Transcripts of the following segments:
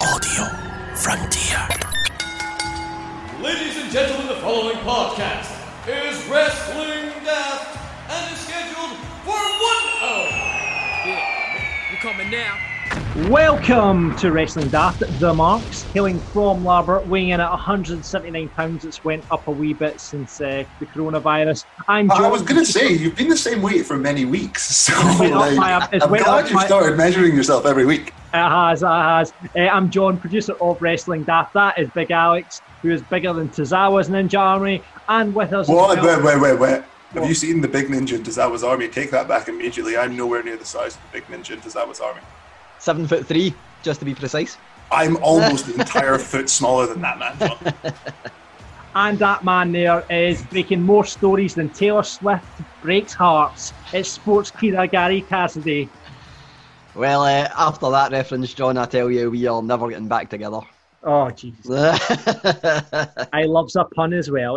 Audio Frontier. Ladies and gentlemen, the following podcast is Wrestling Daft and is scheduled for 1 hour. Yeah, we're coming now. Welcome to Wrestling Daft. The Marks, hailing from Larbert, weighing in at 179 pounds. It's went up a wee bit since the coronavirus. I was going to say, you've been the same weight for many weeks. So I'm glad you started measuring yourself every week. It has. I'm John, producer of Wrestling Daft. That is Big Alex, who is bigger than Tozawa's Ninja Army. And with us... Wait. Have you seen the big ninja in Tozawa's Army? Take that back immediately. I'm nowhere near the size of the big ninja in Tozawa's Army. 7'3", just to be precise. I'm almost the entire foot smaller than that man, John. And that man there is breaking more stories than Taylor Swift breaks hearts. It's Sports Kira Gary Cassidy. Well, after that reference, John, I tell you, we are never getting back together. Oh, Jesus. He loves a pun as well.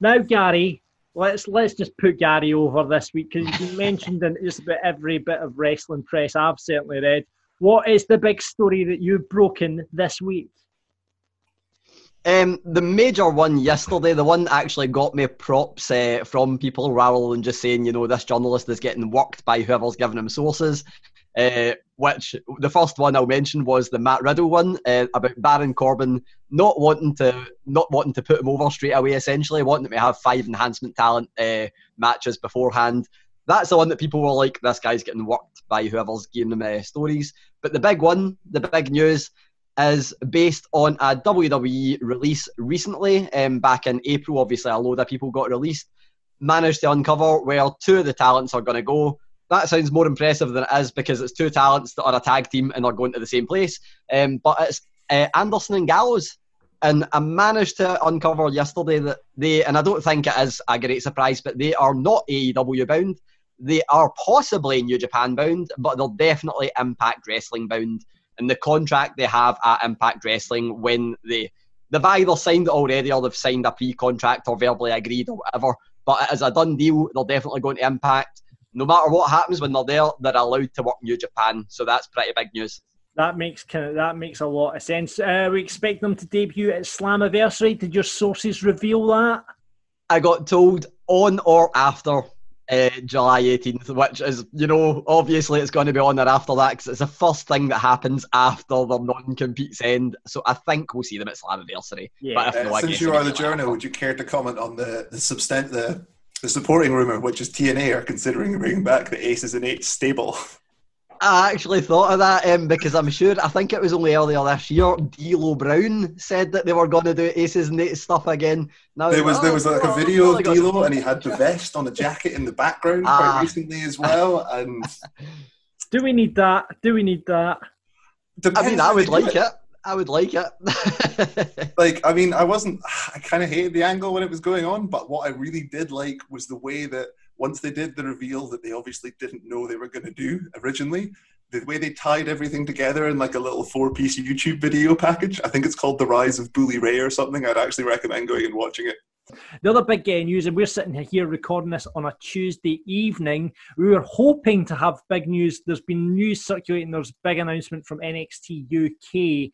Now, Gary, let's just put Gary over this week, because he's been mentioned in just about every bit of wrestling press I've certainly read. What is the big story that you've broken this week? The major one yesterday, the one that actually got me props from people, rather than just saying, you know, this journalist is getting worked by whoever's giving him sources. Which the first one I'll mention was the Matt Riddle one about Baron Corbin not wanting to put him over straight away, essentially wanting to have 5 enhancement talent matches beforehand. That's the one that people were like, this guy's getting worked by whoever's giving him stories. But the big one, the big news, is based on a WWE release recently back in April. Obviously, a load of people got released, managed to uncover where 2 of the talents are going to go. That sounds more impressive than it is, because it's 2 talents that are a tag team and are going to the same place. But it's Anderson and Gallows. And I managed to uncover yesterday that they, and I don't think it is a great surprise, but they are not AEW bound. They are possibly New Japan bound, but they're definitely Impact Wrestling bound. And the contract they have at Impact Wrestling, when they've either signed it already or they've signed a pre-contract or verbally agreed or whatever, but it is a done deal. They're definitely going to Impact. No matter what happens when they're there, they're allowed to work New Japan. So that's pretty big news. That makes a lot of sense. We expect them to debut at Slammiversary. Did your sources reveal that? I got told on or after July 18th, which is, you know, obviously it's going to be on or after that, because it's the first thing that happens after their non-competes end. So I think we'll see them at Slammiversary. Yeah. But if not, since you are the journal, would you care to comment on the supporting rumour, which is TNA are considering bringing back the Aces and Eights stable? I actually thought of that because I think it was only earlier this year, D'Lo Brown said that they were going to do Aces and Eights stuff again. There was a video of D'Lo, and he had the vest on a jacket in the background quite recently as well. And Do we need that? I would like it. I kind of hated the angle when it was going on, but what I really did like was the way that once they did the reveal that they obviously didn't know they were going to do originally, the way they tied everything together in like a little 4-piece YouTube video package. I think it's called The Rise of Bully Ray or something. I'd actually recommend going and watching it. The other big news, and we're sitting here recording this on a Tuesday evening, we were hoping to have big news. There's been news circulating. There's a big announcement from NXT UK.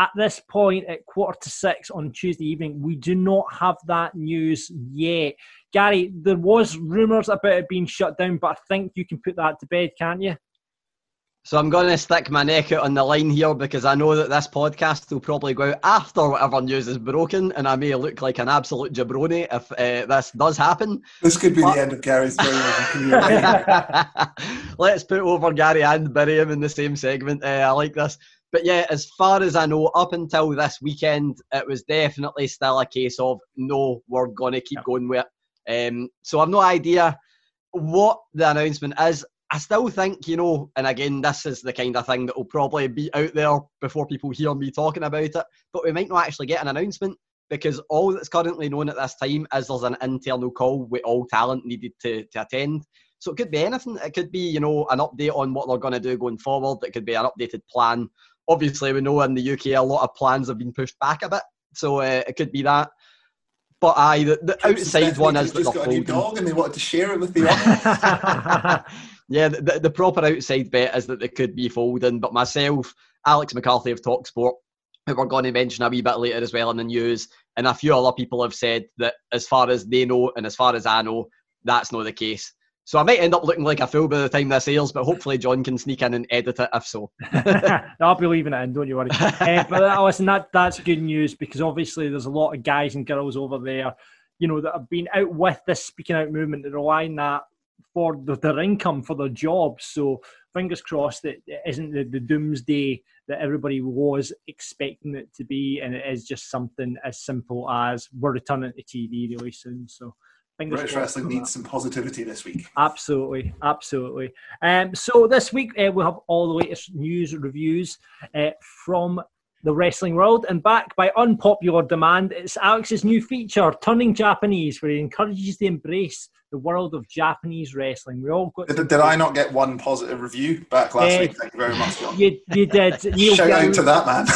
At this point, at 5:45 on Tuesday evening, we do not have that news yet. Gary, there was rumours about it being shut down, but I think you can put that to bed, can't you? So I'm going to stick my neck out on the line here, because I know that this podcast will probably go out after whatever news is broken, and I may look like an absolute jabroni if this does happen. This could be the end of Gary's career. Let's put over Gary and bury him in the same segment. I like this. But yeah, as far as I know, up until this weekend, it was definitely still a case of, no, we're going to keep going with it. So I've no idea what the announcement is. I still think, you know, and again, this is the kind of thing that will probably be out there before people hear me talking about it, but we might not actually get an announcement because all that's currently known at this time is there's an internal call with all talent needed to attend. So it could be anything. It could be, you know, an update on what they're going to do going forward. It could be an updated plan. Obviously, we know in the UK a lot of plans have been pushed back a bit, so it could be that. But aye, the outside one is that they're got a new dog and they wanted to share it with the other. Yeah, the proper outside bet is that they could be folding. But myself, Alex McCarthy of TalkSport, who we're going to mention a wee bit later as well in the news, and a few other people have said that as far as they know and as far as I know, that's not the case. So I might end up looking like a fool by the time this airs, but hopefully John can sneak in and edit it if so. I'll be leaving it in, don't you worry. But listen, that's good news because obviously there's a lot of guys and girls over there, you know, that have been out with this speaking out movement that rely on that for their income, for their jobs. So fingers crossed that it isn't the doomsday that everybody was expecting it to be, and it is just something as simple as we're returning to TV really soon. So British wrestling needs some positivity this week. Absolutely, absolutely. So this week we'll have all the latest news reviews from the wrestling world, and back by unpopular demand, it's Alex's new feature, Turning Japanese, where he encourages the embrace the world of Japanese wrestling. We all got. Did I not get one positive review back last week? Thank you very much, John. You did. Shout out to that man.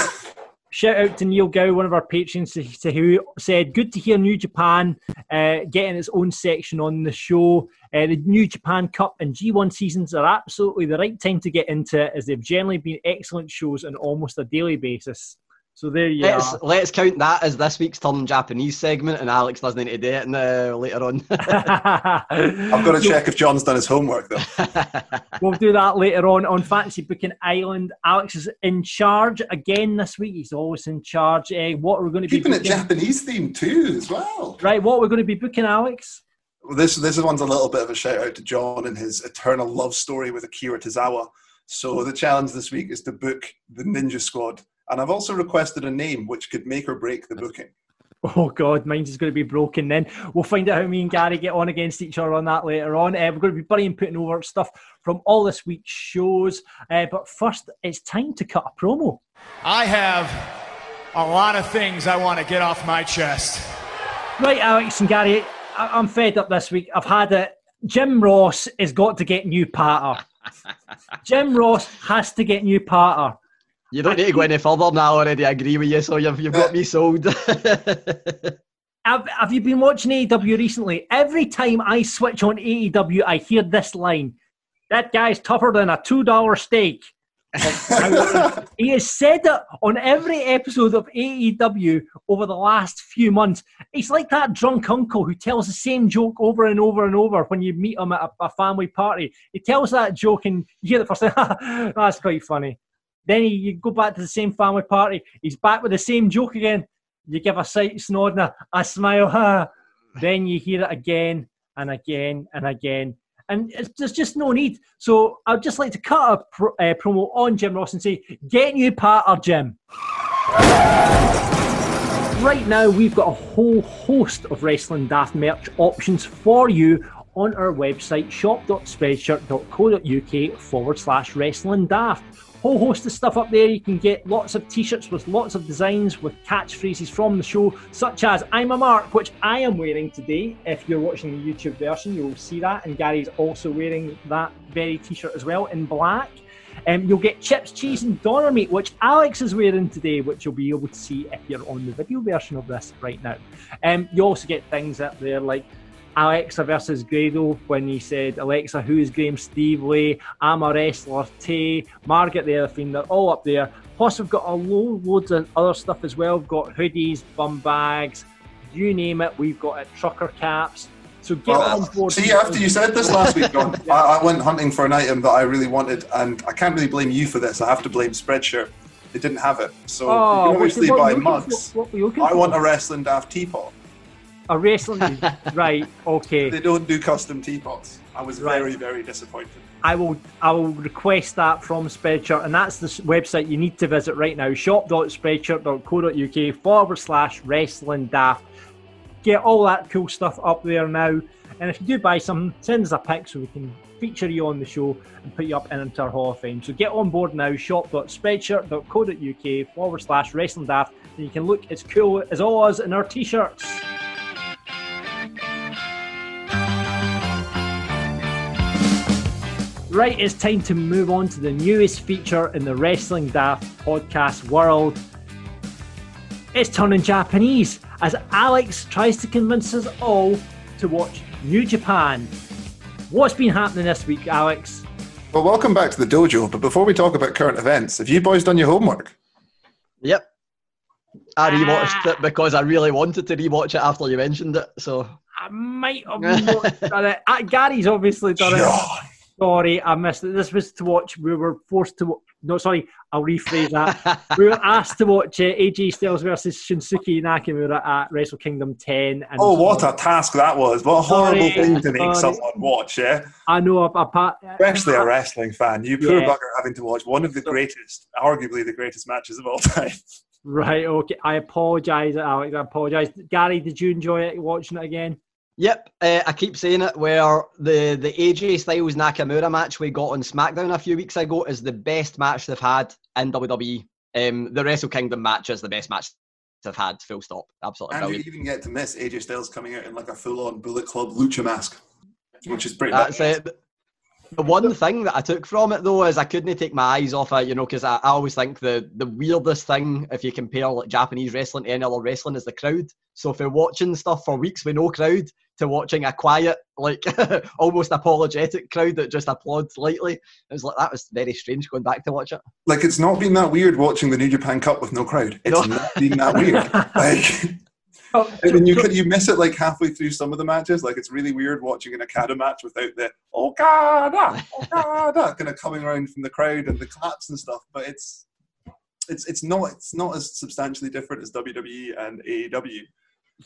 Shout out to Neil Gow, one of our patrons, who said, good to hear New Japan getting its own section on the show. The New Japan Cup and G1 seasons are absolutely the right time to get into it, as they've generally been excellent shows on almost a daily basis. So there you are. Let's count that as this week's Turn Japanese segment, and Alex doesn't need to do it later on. I've got to check if John's done his homework, though. We'll do that later on Fancy Booking Island. Alex is in charge again this week. He's always in charge. What are we going to be booking? Keeping it Japanese themed too, as well. Right, what are we going to be booking, Alex? Well, this one's a little bit of a shout out to John and his eternal love story with Akira Tozawa. So the challenge this week is to book the Ninja Squad. And I've also requested a name which could make or break the booking. Oh, God, mine's is going to be broken then. We'll find out how me and Gary get on against each other on that later on. We're going to be buddying putting over stuff from all this week's shows. But first, it's time to cut a promo. I have a lot of things I want to get off my chest. Right, Alex and Gary, I'm fed up this week. I've had it. Jim Ross has got to get new patter. Jim Ross has to get new patter. You don't need to go any further now. I already agree with you, so you've got me sold. Have you been watching AEW recently? Every time I switch on AEW, I hear this line. That guy's tougher than a $2 steak. He has said it on every episode of AEW over the last few months. He's like that drunk uncle who tells the same joke over and over and over when you meet him at a family party. He tells that joke and you hear the first time, that's quite funny. Then you go back to the same family party. He's back with the same joke again. You give a sight snod and a smile. Then you hear it again and again and again. And there's just no need. So I'd just like to cut a promo on Jim Ross and say, get new patter, Jim. Right now, we've got a whole host of Wrestling Daft merch options for you on our website, shop.spreadshirt.co.uk/Wrestling Daft. Whole host of stuff up there. You can get lots of t-shirts with lots of designs with catchphrases from the show, such as I'm a Mark, which I am wearing today. If you're watching the YouTube version, you'll see that, and Gary's also wearing that very t-shirt as well in black. You'll get Chips, Cheese and Doner Meat, which Alex is wearing today, which you'll be able to see if you're on the video version of this right now. You also get things up there like Alexa versus Grado, when he said, Alexa, who is Graham Steveley? I'm a wrestler, Tay, Margaret the Elephant, they're all up there. Plus, we've got a loads of other stuff as well. We've got hoodies, bum bags, you name it. We've got trucker caps. So get on board. See, after you said this last week, John, yeah. I went hunting for an item that I really wanted, and I can't really blame you for this. I have to blame Spreadshirt. They didn't have it. So you can obviously buy mugs. I want a Wrestling Daft teapot. A wrestling, right? Okay. They don't do custom teapots. I was very, very disappointed. I will request that from Spreadshirt, and that's the website you need to visit right now: shop.spreadshirt.co.uk/Wrestling Daft. get all that cool stuff up there now. And if you do buy something, send us a pic so we can feature you on the show and put you up in our Hall of Fame. So get on board now, shop.spreadshirt.co.uk/WrestlingDaft, and you can look as cool as all us in our t-shirts. Right, it's time to move on to the newest feature in the Wrestling Daft podcast world. It's turning Japanese as Alex tries to convince us all to watch New Japan. What's been happening this week, Alex? Well, welcome back to the dojo, but before we talk about current events, have you boys done your homework? Yep. I rewatched it because I really wanted to rewatch it after you mentioned it, so... I might have not done it. Gary's obviously done it. Sorry, I missed it. This was to watch. We were forced to... No, sorry, I'll rephrase that. We were asked to watch AJ Styles versus Shinsuke Nakamura at Wrestle Kingdom 10. And oh, what a task that was. What a horrible thing to make someone watch, yeah? I know. Especially a wrestling fan. You poor bugger having to watch one of the greatest, arguably the greatest matches of all time. Right, okay. I apologise, Alex. I apologise. Gary, did you enjoy it, watching it again? Yep, I keep saying it, where the AJ Styles Nakamura match we got on SmackDown a few weeks ago is the best match they've had in WWE. The Wrestle Kingdom match is the best match they've had, full stop. Absolutely brilliant. You even get to miss AJ Styles coming out in like a full-on Bullet Club lucha mask, which is pretty much it. The one thing that I took from it, though, is I couldn't take my eyes off it, you know, because I always think the weirdest thing, if you compare like Japanese wrestling to any other wrestling, is the crowd. So if we're watching stuff for weeks with no crowd, to watching a quiet, like, almost apologetic crowd that just applauds lightly. It was like, that was very strange going back to watch it. Like, it's not been that weird watching the New Japan Cup with no crowd. It's not been that weird. Like, I mean, you miss it like halfway through some of the matches. Like, it's really weird watching an Okada match without the Okada kind of coming around from the crowd and the claps and stuff. But it's not as substantially different as WWE and AEW.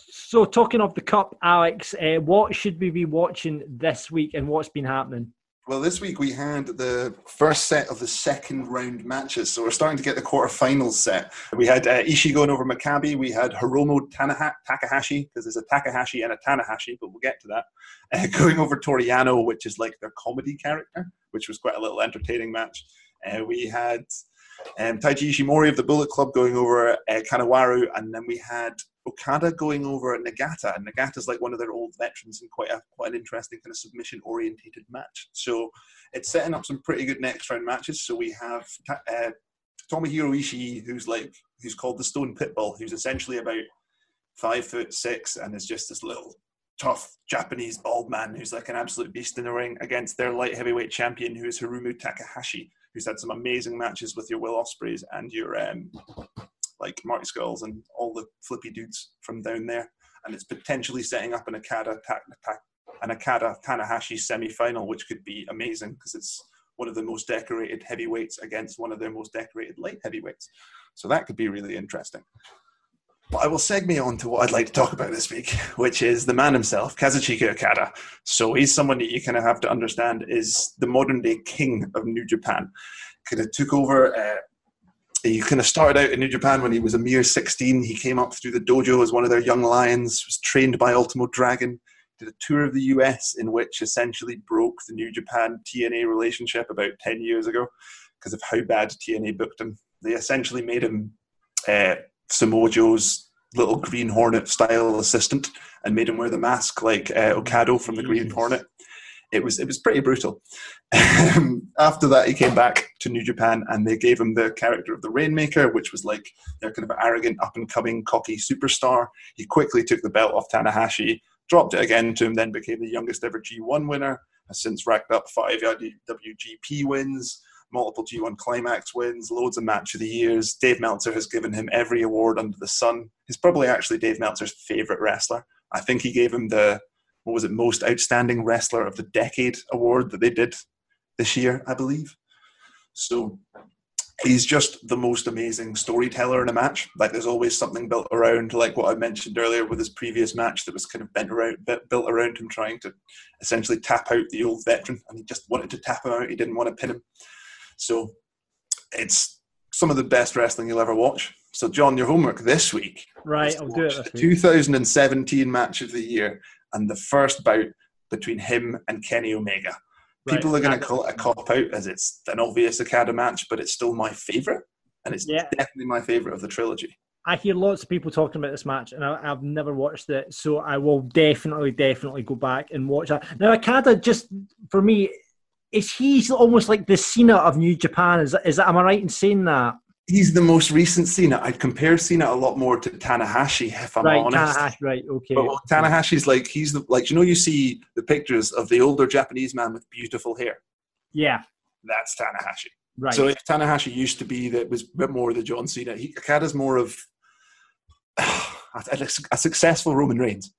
So, talking of the cup, Alex, what should we be watching this week and what's been happening? Well, this week we had the first set of the second round matches, so we're starting to get the quarterfinals set. We had Ishii going over Maccabi, we had Hiromu Takahashi, because there's a Takahashi and a Tanahashi, but we'll get to that, going over Toriano, which is like their comedy character, which was quite a little entertaining match. We had Taiji Ishimori of the Bullet Club going over Kanawaru, and then we had Okada going over Nagata, and Nagata's like one of their old veterans in quite an interesting kind of submission-orientated match. So it's setting up some pretty good next-round matches. So we have Tomohiro Ishii, who's called the Stone Pitbull, who's essentially about 5'6" and is just this little tough Japanese bald man who's like an absolute beast in the ring, against their light heavyweight champion, who is Hiromu Takahashi, who's had some amazing matches with your Will Ospreys and your... like Marty Skulls and all the flippy dudes from down there. And it's potentially setting up an Okada Tanahashi semi-final, which could be amazing because it's one of the most decorated heavyweights against one of their most decorated light heavyweights. So that could be really interesting. But I will segue on to what I'd like to talk about this week, which is the man himself, Kazuchika Okada. So he's someone that you kind of have to understand is the modern-day king of New Japan. Kind of took over... He kind of started out in New Japan when he was a mere 16. He came up through the dojo as one of their young lions, was trained by Ultimo Dragon, did a tour of the US in which essentially broke the New Japan TNA relationship about 10 years ago because of how bad TNA booked him. They essentially made him Samoa Joe's little Green Hornet style assistant and made him wear the mask like Okada from the Green Hornet. It was pretty brutal. After that, he came back to New Japan and they gave him the character of the Rainmaker, which was like their kind of arrogant, up-and-coming, cocky superstar. He quickly took the belt off Tanahashi, dropped it again to him, then became the youngest ever G1 winner, has since racked up 5 IWGP wins, multiple G1 Climax wins, loads of Match of the Years. Dave Meltzer has given him every award under the sun. He's probably actually Dave Meltzer's favourite wrestler. I think he gave him the... what was it, Most Outstanding Wrestler of the Decade award that they did this year, I believe. So he's just the most amazing storyteller in a match. Like, there's always something built around, like what I mentioned earlier with his previous match that was kind of built around him trying to essentially tap out the old veteran, and he just wanted to tap him out. He didn't want to pin him. So it's some of the best wrestling you'll ever watch. So, John, your homework this week. Right, I'll do it. The 2017 match of the year and the first bout between him and Kenny Omega. Right. People are going to call it a cop-out as it's an obvious Okada match, but it's still my favourite. And it's definitely my favourite of the trilogy. I hear lots of people talking about this match, and I've never watched it, so I will definitely go back and watch that. Now, Okada, just for me, he's almost like the Cena of New Japan. Am I right in saying that? He's the most recent Cena. I'd compare Cena a lot more to Tanahashi, if I'm honest. Okay. But Tanahashi's like, you see the pictures of the older Japanese man with beautiful hair. Yeah. That's Tanahashi. Right. So if Tanahashi used to be, that was a bit more the John Cena. Okada's more of a successful Roman Reigns.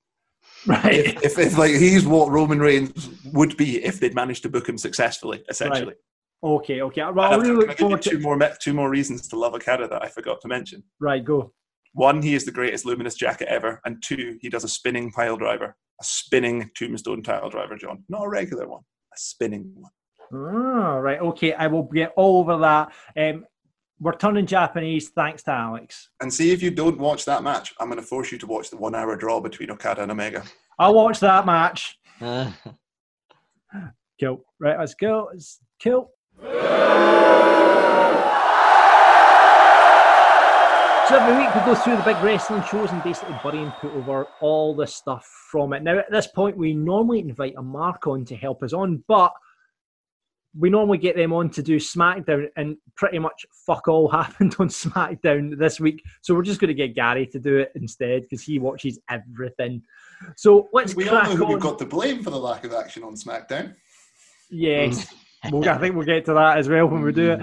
Right. If he's what Roman Reigns would be if they'd managed to book him successfully, essentially. Right. Okay. Well, two more reasons to love Okada that I forgot to mention. Right, go. One, he is the greatest luminous jacket ever, and two, he does a spinning pile driver, a spinning tombstone pile driver, John. Not a regular one, a spinning one. Ah, right, okay, I will get all over that. We're turning Japanese, thanks to Alex. And see, if you don't watch that match, I'm going to force you to watch the 1 hour draw between Okada and Omega. I'll watch that match. Cool. Right, let's go. It's cool. So every week we go through the big wrestling shows and basically bury and put over all the stuff from it. Now, at this point, we normally invite a Mark on to help us on, but we normally get them on to do SmackDown, and pretty much fuck all happened on SmackDown this week. So we're just going to get Gary to do it instead because he watches everything. So let's crack on. We all know who we've got to blame for the lack of action on SmackDown. Yes. I think we'll get to that as well when we do it.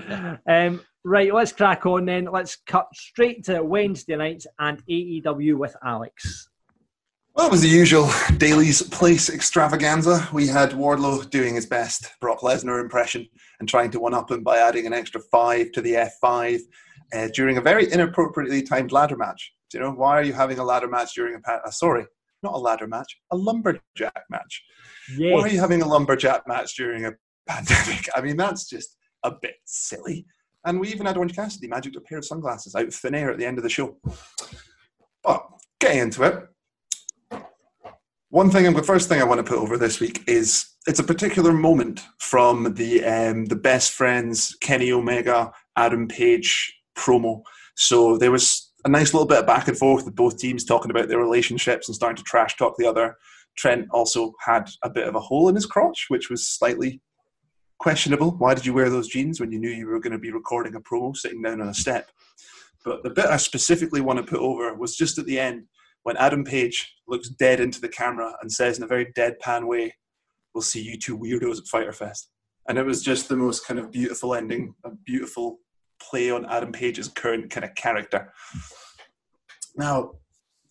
Right, let's crack on then. Let's cut straight to Wednesday nights and AEW with Alex. Well, it was the usual Daily's Place extravaganza. We had Wardlow doing his best Brock Lesnar impression and trying to one-up him by adding an extra 5 to the F5 during a very inappropriately timed ladder match. Do you know, why are you having a ladder match during a lumberjack match. Yes. Why are you having a lumberjack match during a pandemic? I mean, that's just a bit silly. And we even had Orange Cassidy magicked a pair of sunglasses out of thin air at the end of the show. But getting into it, the first thing I want to put over this week is it's a particular moment from the Best Friends, Kenny Omega, Adam Page promo. So there was a nice little bit of back and forth with both teams talking about their relationships and starting to trash talk the other. Trent also had a bit of a hole in his crotch, which was slightly questionable. Why did you wear those jeans when you knew you were going to be recording a promo sitting down on a step? But the bit I specifically want to put over was just at the end, when Adam Page looks dead into the camera and says in a very deadpan way, "We'll see you two weirdos at Fyter Fest." And it was just the most kind of beautiful ending, a beautiful play on Adam Page's current kind of character. Now,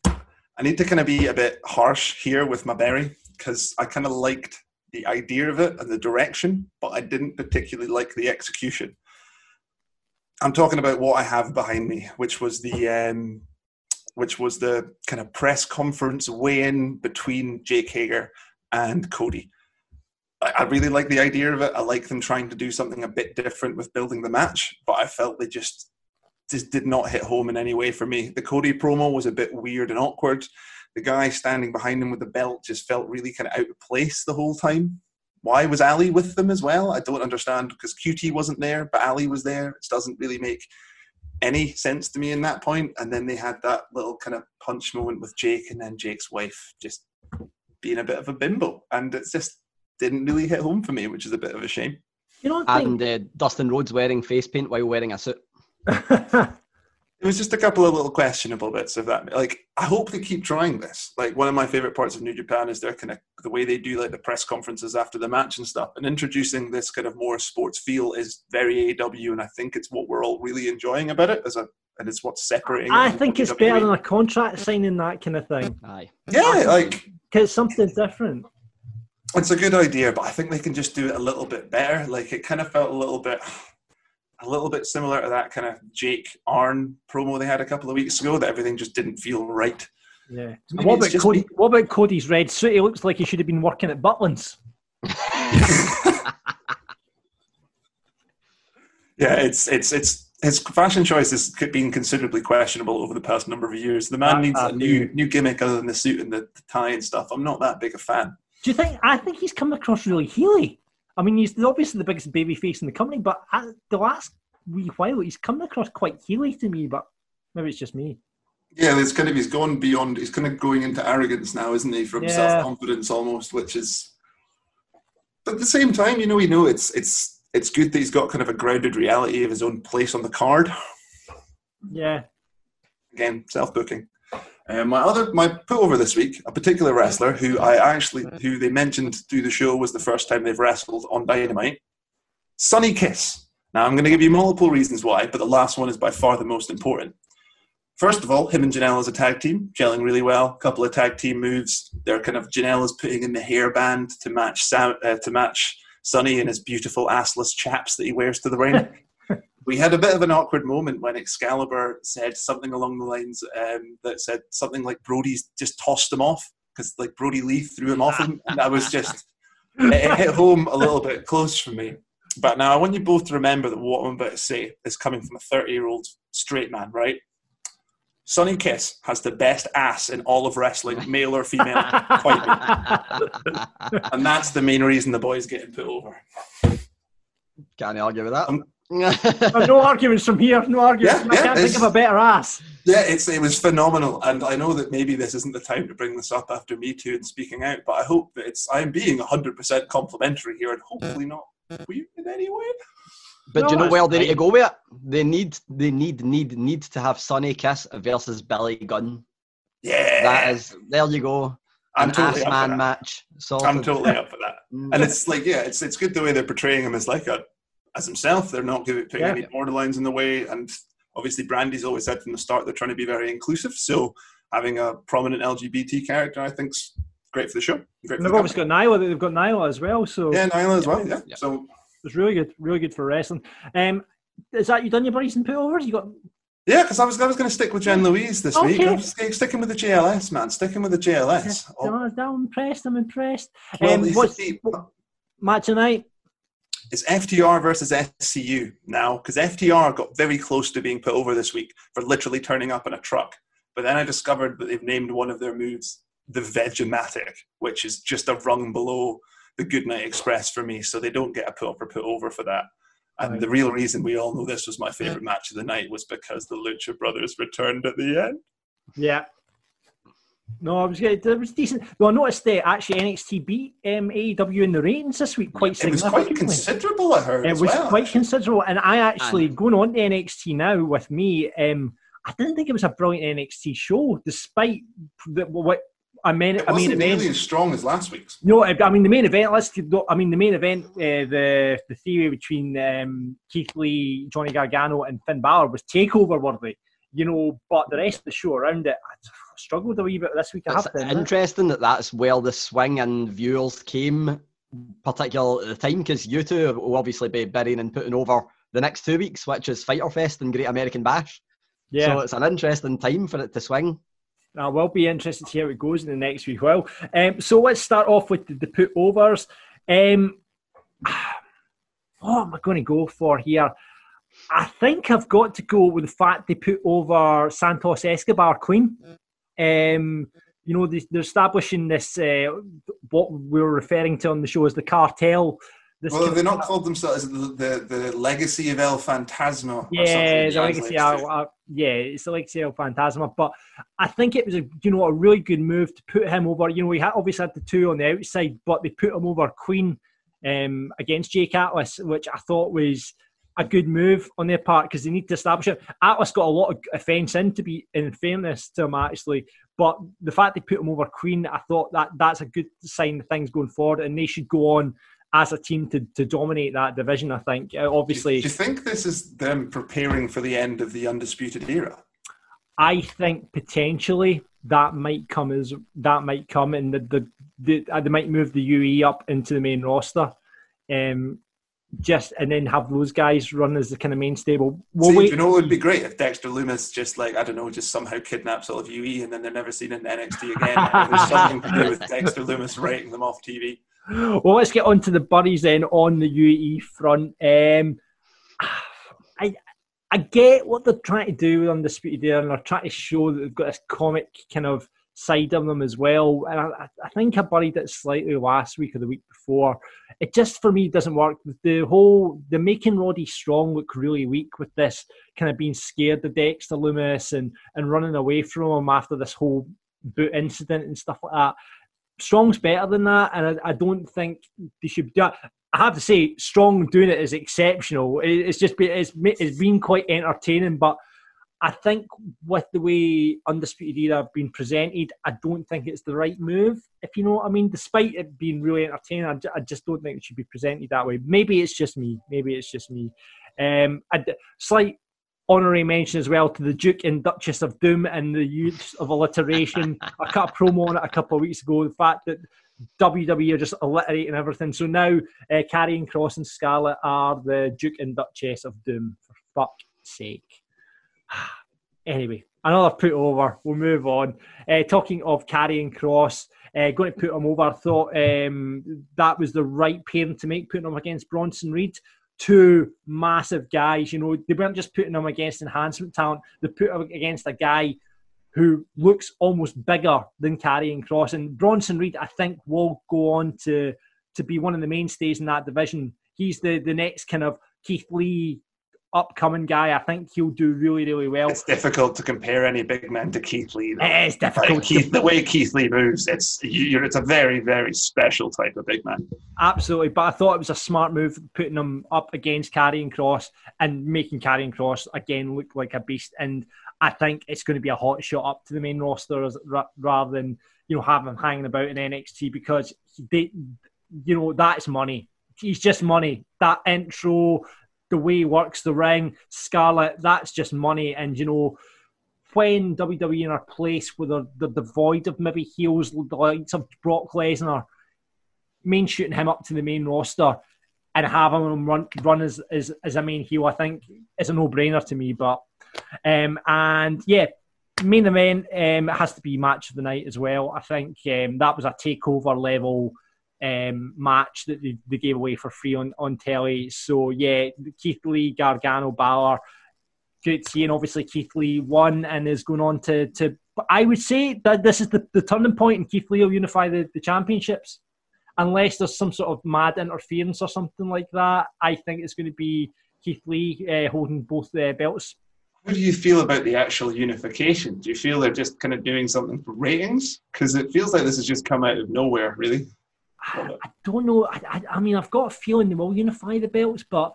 I need to kind of be a bit harsh here with my berry, because I kind of liked the idea of it and the direction, but I didn't particularly like the execution. I'm talking about what I have behind me, which was the kind of press conference weigh-in between Jake Hager and Cody. I really like the idea of it. I like them trying to do something a bit different with building the match, but I felt they just did not hit home in any way for me. The Cody promo was a bit weird and awkward. The guy standing behind him with the belt just felt really kind of out of place the whole time. Why was Ali with them as well? I don't understand, because QT wasn't there, but Ali was there. It doesn't really make any sense to me in that point. And then they had that little kind of punch moment with Jake, and then Jake's wife just being a bit of a bimbo, and it just didn't really hit home for me, which is a bit of a shame. Dustin Rhodes wearing face paint while wearing a suit. It was just a couple of little questionable bits of that. Like, I hope they keep trying this. Like, one of my favorite parts of New Japan is their kind of the way they do like the press conferences after the match and stuff. And introducing this kind of more sports feel is very AEW, and I think it's what we're all really enjoying about it. And it's what's separating. I think it's better than a contract signing, that kind of thing. Aye. Yeah, like, because something different. It's a good idea, but I think they can just do it a little bit better. Like, it kind of felt a little bit similar to that kind of Jake Arn promo they had a couple of weeks ago, that everything just didn't feel right. Yeah. And what about Cody's red suit? He looks like he should have been working at Butlins. Yeah, it's His fashion choice has been considerably questionable over the past number of years. The man needs a new gimmick other than the suit and the tie and stuff. I'm not that big a fan. Do you think? I think he's coming across really heely. I mean, he's obviously the biggest babyface in the company, but at the last wee while, he's coming across quite heely to me. But maybe it's just me. Yeah, it's kind of he's gone beyond. He's kind of going into arrogance now, isn't he? From self-confidence almost, which is. But at the same time, you know it's good that he's got kind of a grounded reality of his own place on the card. Yeah. Again, self-booking. My pullover this week, a particular wrestler who they mentioned through the show was the first time they've wrestled on Dynamite, Sonny Kiss. Now, I'm going to give you multiple reasons why, but the last one is by far the most important. First of all, him and Janelle as a tag team, gelling really well. Couple of tag team moves. They're kind of Janelle is putting in the hairband to match Sonny and his beautiful assless chaps that he wears to the ring. We had a bit of an awkward moment when Excalibur said something along the lines that said something like Brody's just tossed him off because like Brody Lee threw him off him, and I was just it hit home a little bit close for me. But now I want you both to remember that what I'm about to say is coming from a 30-year-old straight man, right? Sonny Kiss has the best ass in all of wrestling, male or female. And that's the main reason the boy's getting put over. Can't argue with that. No arguments from here. No arguments. Yeah, I can't think of a better ass. Yeah, it was phenomenal. And I know that maybe this isn't the time to bring this up after Me Too and speaking out, but I hope that I'm being 100% complimentary here and hopefully not weird in any way. But do you know where they need to go with it? They need to have Sonny Kiss versus Billy Gunn. Yeah. That is, there you go. I'm totally up for that. Match. Sorted. I'm totally up for that. And it's like, yeah, it's good the way they're portraying him as like as himself. They're not putting any borderlines in the way. And obviously Brandy's always said from the start, they're trying to be very inclusive. So having a prominent LGBT character, I think's great for the show. Great for they've always got Nyla. They've got Nyla as well. So yeah, Nyla as well. Yeah. Yeah. So. It's really good for wrestling. Is that you done your buddies and pullovers? You got? Yeah, because I was going to stick with Jen Louise this week. I'm sticking with the JLS, man. Sticking with the JLS. I'm impressed. Well, match tonight? It's FTR versus SCU now, because FTR got very close to being put over this week for literally turning up in a truck. But then I discovered that they've named one of their moves the Vegematic, which is just a rung below the Goodnight Express for me, so they don't get a put over for that. And The real reason we all know this was my favourite match of the night was because the Lucha Brothers returned at the end. Yeah. No, it was decent. Well, I noticed that actually NXT beat AEW in the ratings this week quite significantly. It was quite considerable, I heard. Considerable. And I actually, going on to NXT now with me, I didn't think it was a brilliant NXT show, despite what it wasn't nearly as strong as last week's. No, I mean the main event. The main event. The theory between Keith Lee, Johnny Gargano, and Finn Balor was takeover worthy. You know, but the rest of the show around it, I struggled a wee bit this week. Interesting that that's where the swing in viewers came, particularly at the time, because you two will obviously be burying and putting over the next 2 weeks, which is Fyter Fest and Great American Bash. Yeah. So it's an interesting time for it to swing. I will be interested to see how it goes in the next few while. So let's start off with the put-overs. What am I going to go for here? I think I've got to go with the fact they put over Santos Escobar clean. You know, they're establishing this, what we were referring to on the show as the cartel. Have they not called themselves the Legacy of El Fantasma? Yeah, the Legacy. It's the Legacy of El Fantasma. But I think it was a really good move to put him over. You know, we obviously had the two on the outside, but they put him over Queen against Jake Atlas, which I thought was a good move on their part because they need to establish it. Atlas got a lot of offence in fairness to him actually, but the fact they put him over Queen, I thought that's a good sign of things going forward, and they should go on as a team to dominate that division, I think. Obviously, do you think this is them preparing for the end of the Undisputed Era? I think potentially that might come, and they might move the UE up into the main roster, and then have those guys run as the kind of main stable. It would be great if Dexter Loomis just somehow kidnaps all of UE, and then they're never seen in NXT again. There's something to do with Dexter Loomis writing them off TV. Well, let's get on to the buddies then on the UE front. I get what they're trying to do with Undisputed Era, and they're trying to show that they've got this comic kind of side of them as well. And I think I buried it slightly last week or the week before. It just, for me, doesn't work. They're making Roddy Strong look really weak with this kind of being scared of Dexter Lumis and running away from him after this whole boot incident and stuff like that. Strong's better than that, and I don't think they should do it. I have to say, Strong doing it is exceptional. It's been quite entertaining, but I think with the way Undisputed Era have been presented, I don't think it's the right move, if you know what I mean. Despite it being really entertaining, I just don't think it should be presented that way. Maybe it's just me. Slight honorary mention as well to the Duke and Duchess of Doom and the use of alliteration. I cut a promo on it a couple of weeks ago, the fact that WWE are just alliterating everything. So now Karrion Kross and Scarlett are the Duke and Duchess of Doom, for fuck's sake. Anyway, another put over. We'll move on. Talking of Karrion Kross, going to put him over. I thought that was the right pairing to make, putting him against Bronson Reed. Two massive guys, you know, they weren't just putting him against enhancement talent, they put him against a guy who looks almost bigger than Karrion Kross. And Bronson Reed, I think, will go on to be one of the mainstays in that division. He's the next kind of Keith Lee upcoming guy. I think he'll do really, really well. It's difficult to compare any big man to Keith Lee, though. It is difficult. Like the way Keith Lee moves, it's a very, very special type of big man. Absolutely, but I thought it was a smart move putting him up against Karrion Kross and making Karrion Kross again look like a beast. And I think it's going to be a hot shot up to the main roster rather than, you know, having him hanging about in NXT, because they, you know, that's money. He's just money. That intro, the way he works the ring, Scarlett, that's just money. And, you know, when WWE are in a place where they're devoid of maybe heels, the likes of Brock Lesnar, main shooting him up to the main roster and having him run as a main heel, I think is a no-brainer to me. But main event, it has to be match of the night as well. I think that was a takeover level match that they gave away for free on telly. So yeah, Keith Lee, Gargano, Balor, good to see. And obviously Keith Lee won and is going on to I would say that this is the turning point and Keith Lee will unify the championships. Unless there's some sort of mad interference or something like that, I think it's going to be Keith Lee holding both the belts. How do you feel about the actual unification? Do you feel they're just kind of doing something for ratings? Because it feels like this has just come out of nowhere, really. I don't know. I mean, I've got a feeling they will unify the belts, but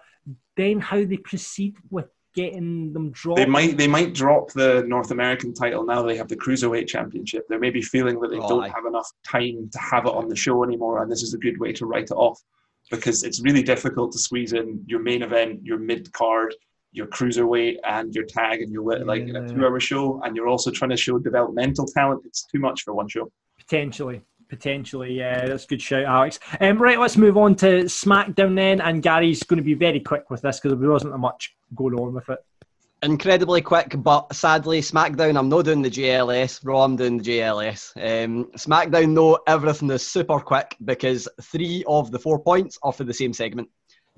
then how they proceed with getting them dropped. They might drop the North American title now they have the Cruiserweight Championship. They may be feeling that they don't have enough time to have it on the show anymore, and this is a good way to write it off, because it's really difficult to squeeze in your main event, your mid-card, your Cruiserweight, and your tag, and you're like in a 2-hour show, and you're also trying to show developmental talent. It's too much for one show. Potentially, yeah, that's a good shout, Alex. Right, let's move on to SmackDown then, and Gary's going to be very quick with this because there wasn't much going on with it. Incredibly quick, but sadly, SmackDown, I'm not doing the GLS, Raw, I'm doing the GLS. SmackDown, though, everything is super quick because 3 of the 4 points are for the same segment.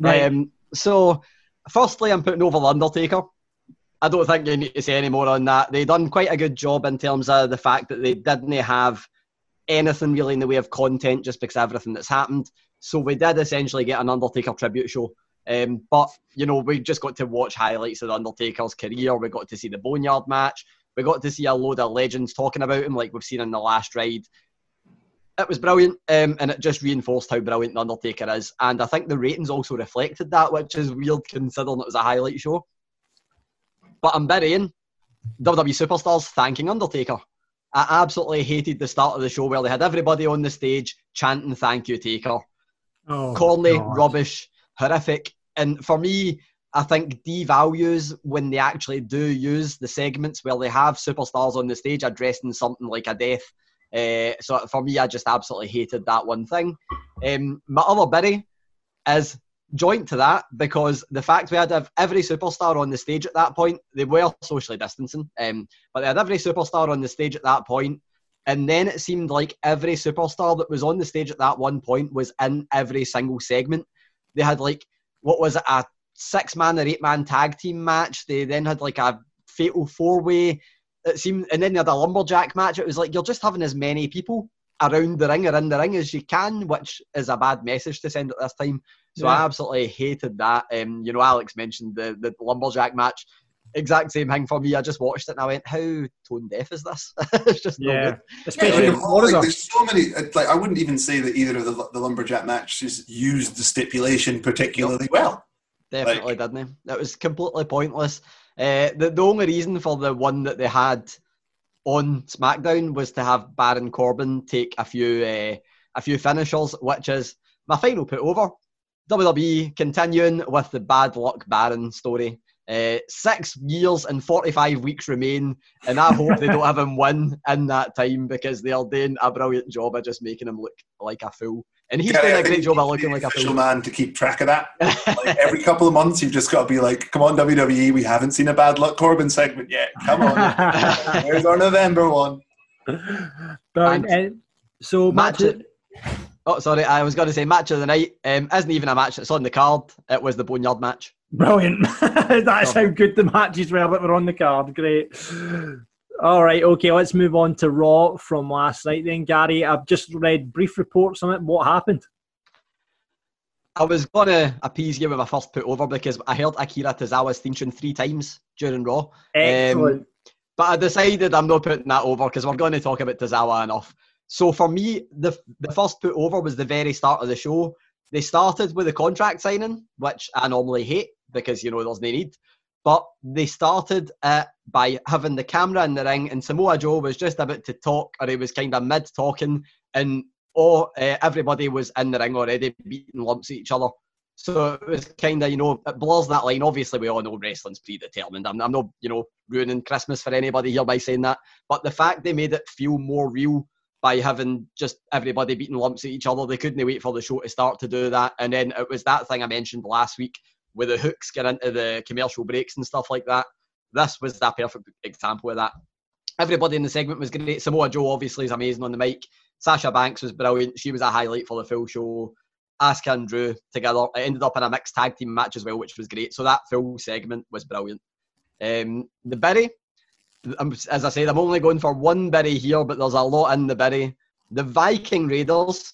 Right. So, firstly, I'm putting over The Undertaker. I don't think you need to say any more on that. They done quite a good job in terms of the fact that they didn't have anything really in the way of content just because of everything that's happened. So we did essentially get an Undertaker tribute show. But, you know, we just got to watch highlights of the Undertaker's career. We got to see the Boneyard match. We got to see a load of legends talking about him like we've seen in The Last Ride. It was brilliant, and it just reinforced how brilliant The Undertaker is. And I think the ratings also reflected that, which is weird considering it was a highlight show. But I'm burying WWE Superstars thanking Undertaker. I absolutely hated the start of the show where they had everybody on the stage chanting "Thank you, Taker." Oh, corny, God. Rubbish, horrific. And for me, I think devalues when they actually do use the segments where they have superstars on the stage addressing something like a death. So for me, I just absolutely hated that one thing. My other berry is joint to that because the fact we had to have every superstar on the stage at that point, they were socially distancing, but they had every superstar on the stage at that point, and then it seemed like every superstar that was on the stage at that one point was in every single segment. They had like, what was it, a 6-man or 8-man tag team match. They then had like a fatal 4-way. It seemed, and then they had a lumberjack match. It was like you're just having as many people around the ring or in the ring as you can, which is a bad message to send at this time. So yeah. I absolutely hated that. You know, Alex mentioned the lumberjack match. Exact same thing for me. I just watched it and I went, how tone deaf is this? It's just no good. Especially there's so many. Like, I wouldn't even say that either of the lumberjack matches used the stipulation particularly well. Definitely didn't they? It was completely pointless. The only reason for the one that they had on SmackDown was to have Baron Corbin take a few finishers, which is my final put over. WWE continuing with the bad luck Baron story. 6 years and 45 weeks remain, and I hope they don't have him win in that time, because they are doing a brilliant job of just making him look like a fool, and he's doing a great job of looking like a fool. Man, to keep track of that, like every couple of months you've just got to be like, come on WWE, we haven't seen a bad luck Corbin segment yet, come on. There's our November one. So match oh sorry, I was going to say match of the night isn't even a match that's on the card. It was the Boneyard match. Brilliant. That's how good the matches were that were on the card. Great. All right, okay, let's move on to Raw from last night then, Gary. I've just read brief reports on it. What happened? I was going to appease you with my first put over because I heard Akira Tozawa's theme tune 3 times during Raw. Excellent. But I decided I'm not putting that over because we're going to talk about Tozawa enough. So for me, the first put over was the very start of the show. They started with a contract signing, which I normally hate, because, you know, there's no need. But they started by having the camera in the ring, and Samoa Joe was just about to talk, or he was kind of mid-talking, and everybody was in the ring already, beating lumps at each other. So it was kind of, you know, it blurs that line. Obviously, we all know wrestling's predetermined. I'm not, you know, ruining Christmas for anybody here by saying that. But the fact they made it feel more real by having just everybody beating lumps at each other, they couldn't wait for the show to start to do that. And then it was that thing I mentioned last week, with the hooks get into the commercial breaks and stuff like that. This was that perfect example of that. Everybody in the segment was great. Samoa Joe obviously is amazing on the mic. Sasha Banks was brilliant. She was a highlight for the full show. Asuka and Drew together. It ended up in a mixed tag team match as well, which was great. So that full segment was brilliant. The bury, as I said, I'm only going for one bury here, but there's a lot in the bury. The Viking Raiders,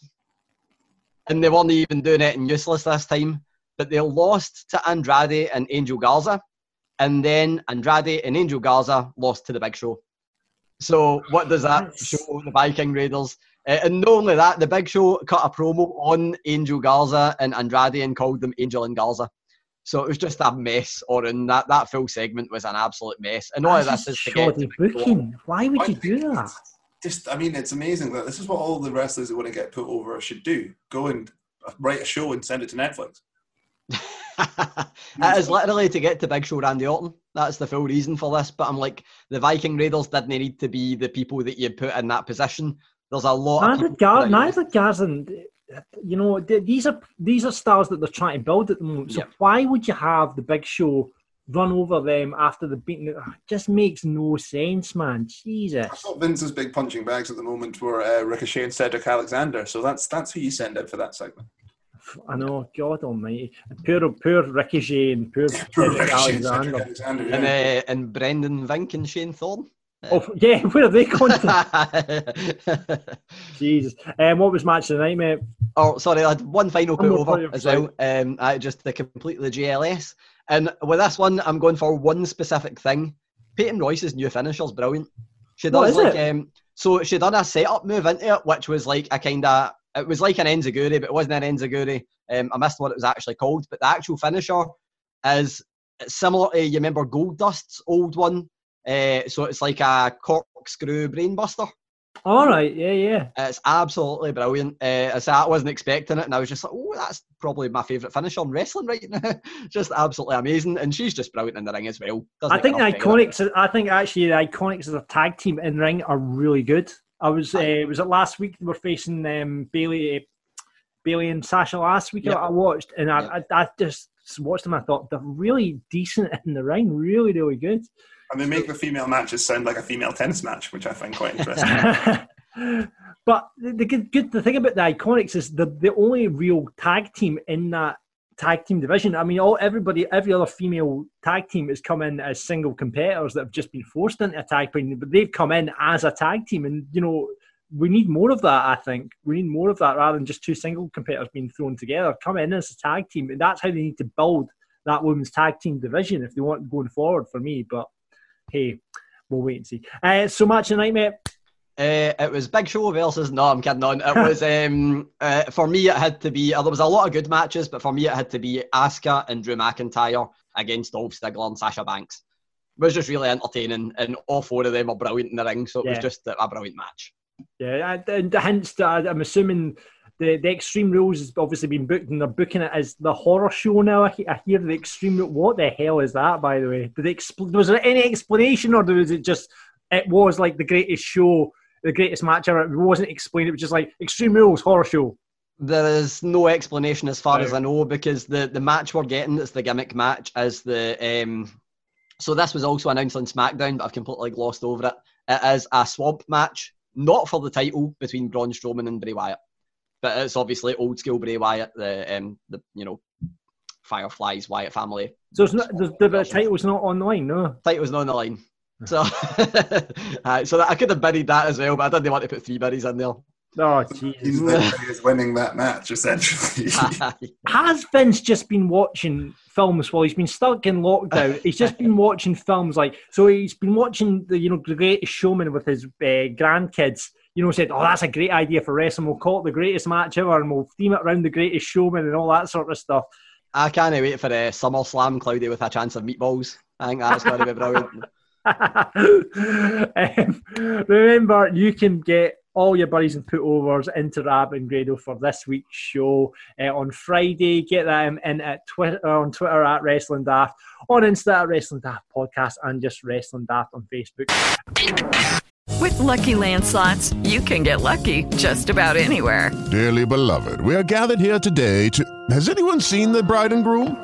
and they weren't even doing it in useless this time, but they lost to Andrade and Angel Garza, and then Andrade and Angel Garza lost to the Big Show. So what does that show, the Viking Raiders? And not only that, the Big Show cut a promo on Angel Garza and Andrade and called them Angel and Garza. So it was just a mess, Oren. That full segment was an absolute mess. And all of this is to get to booking. Why would you do that? Just, I mean, it's amazing that this is what all the wrestlers that want to get put over should do. Go and write a show and send it to Netflix. It is literally to get to Big Show Randy Orton. That's the full reason for this. But I'm like, the Viking Raiders didn't need to be the people that you put in that position. There's a lot of Garza, you know, these are stars that they're trying to build at the moment. So why would you have the Big Show run over them after the beating? It just makes no sense, man. Jesus. I thought Vince's big punching bags at the moment were Ricochet and Cedric Alexander. So that's who you send out for that segment. I know, God Almighty, poor Ricochet and poor Cedric Alexander. And Brendan Vink and Shane Thorne. Where are they going to? Jesus. What was match of the night, mate? Oh, sorry, I had one final put over as well. Just to complete the GLS. And with this one, I'm going for one specific thing. Peyton Royce's new finisher's brilliant. She does like it? So she done a setup move into it, which was like a kind of. It was like an enziguri, but it wasn't an enziguri. I missed what it was actually called. But the actual finisher is similar to, you remember Goldust's old one? So it's like a corkscrew brainbuster. All right, yeah. It's absolutely brilliant. So I wasn't expecting it, and I was just like, oh, that's probably my favourite finisher in wrestling right now. Just absolutely amazing, and she's just brilliant in the ring as well. I think the Iconics as a tag team in ring are really good. Was it last week we were facing Bailey and Sasha last week? Yep. I watched, and I just watched them. I thought they're really decent in the ring, really, really good. And they make the female matches sound like a female tennis match, which I find quite interesting. But the thing about the Iconics is they're the only real tag team in that tag team division. I mean, every other female tag team has come in as single competitors that have just been forced into a tag team, but they've come in as a tag team. And, you know, we need more of that, I think. We need more of that rather than just two single competitors being thrown together. Come in as a tag team, and that's how they need to build that women's tag team division if they want going forward for me. But, hey, we'll wait and see. So, match of the night, mate. It was Big Show versus... No, I'm kidding on. It was... for me, it had to be... There was a lot of good matches, but for me, it had to be Asuka and Drew McIntyre against Dolph Ziggler and Sasha Banks. It was just really entertaining, and all four of them are brilliant in the ring, so it was just a brilliant match. Yeah, and hence, I'm assuming the Extreme Rules has obviously been booked, and they're booking it as the horror show now. I hear the Extreme Rules. What the hell is that, by the way? Was there any explanation, or was it just... It was like the greatest show... The greatest match ever. It wasn't explained. It was just like Extreme Rules horror show. There is no explanation as far as I know, because the match we're getting that's the gimmick match is the. So this was also announced on SmackDown, but I've completely glossed over it. It is a swamp match, not for the title, between Braun Strowman and Bray Wyatt, but it's obviously old school Bray Wyatt, the Fireflies Wyatt family. So it's not the title's not on the line, no. Title's not on the line. So, so that I could have buried that as well, but I didn't want to put three buries in there. Oh, Jesus. He is winning that match, essentially. Has Vince just been watching films while he's been stuck in lockdown? He's just been watching films like... So he's been watching The Greatest Showman with his grandkids, said, oh, that's a great idea for wrestling. We'll call it the greatest match ever and we'll theme it around The Greatest Showman and all that sort of stuff. I can't wait for SummerSlam, Cloudy with a Chance of Meatballs. I think that's going to be brilliant. Remember, you can get all your buddies and putovers into Rab and Grado for this week's show on Friday. Get them in at Twitter at Wrestling Daft, on Insta at Wrestling Daft Podcast, and just Wrestling Daft on Facebook. With Lucky Land Slots, you can get lucky just about anywhere. Dearly beloved, we are gathered here today to... Has anyone seen the bride and groom?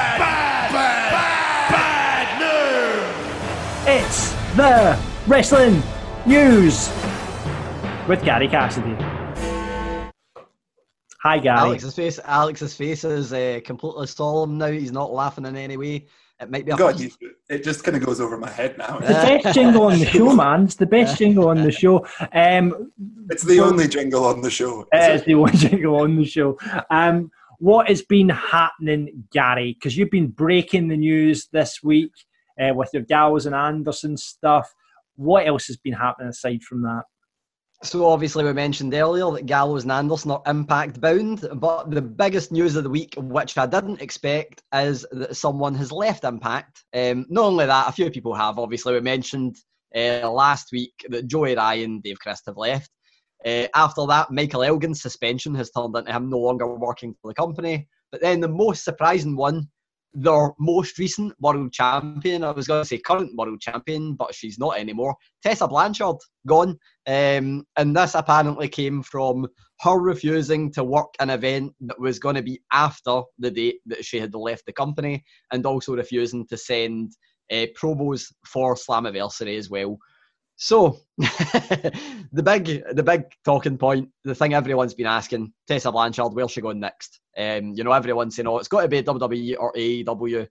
It's the Wrestling News with Gary Cassidy. Hi, Gary. Alex's face is completely solemn now. He's not laughing in any way. It might be. God, it just kind of goes over my head now. It's the best jingle on the show, man. It's the best jingle on the show. It's the only jingle on the show. It's the only jingle on the show. What has been happening, Gary? Because you've been breaking the news this week. With your Gallows and Anderson stuff. What else has been happening aside from that? So obviously we mentioned earlier that Gallows and Anderson are Impact bound, but the biggest news of the week, which I didn't expect, is that someone has left Impact. Not only that, a few people have. Obviously we mentioned last week that Joey Ryan and Dave Crist have left. After that, Michael Elgin's suspension has turned into him no longer working for the company. But then the most surprising one, their most recent world champion, I was going to say current world champion, but she's not anymore, Tessa Blanchard, gone. And this apparently came from her refusing to work an event that was going to be after the date that she had left the company, and also refusing to send promos for Slammiversary as well. So, the big talking point, the thing everyone's been asking, Tessa Blanchard, where's she going next? Everyone's saying, oh, it's got to be WWE or AEW.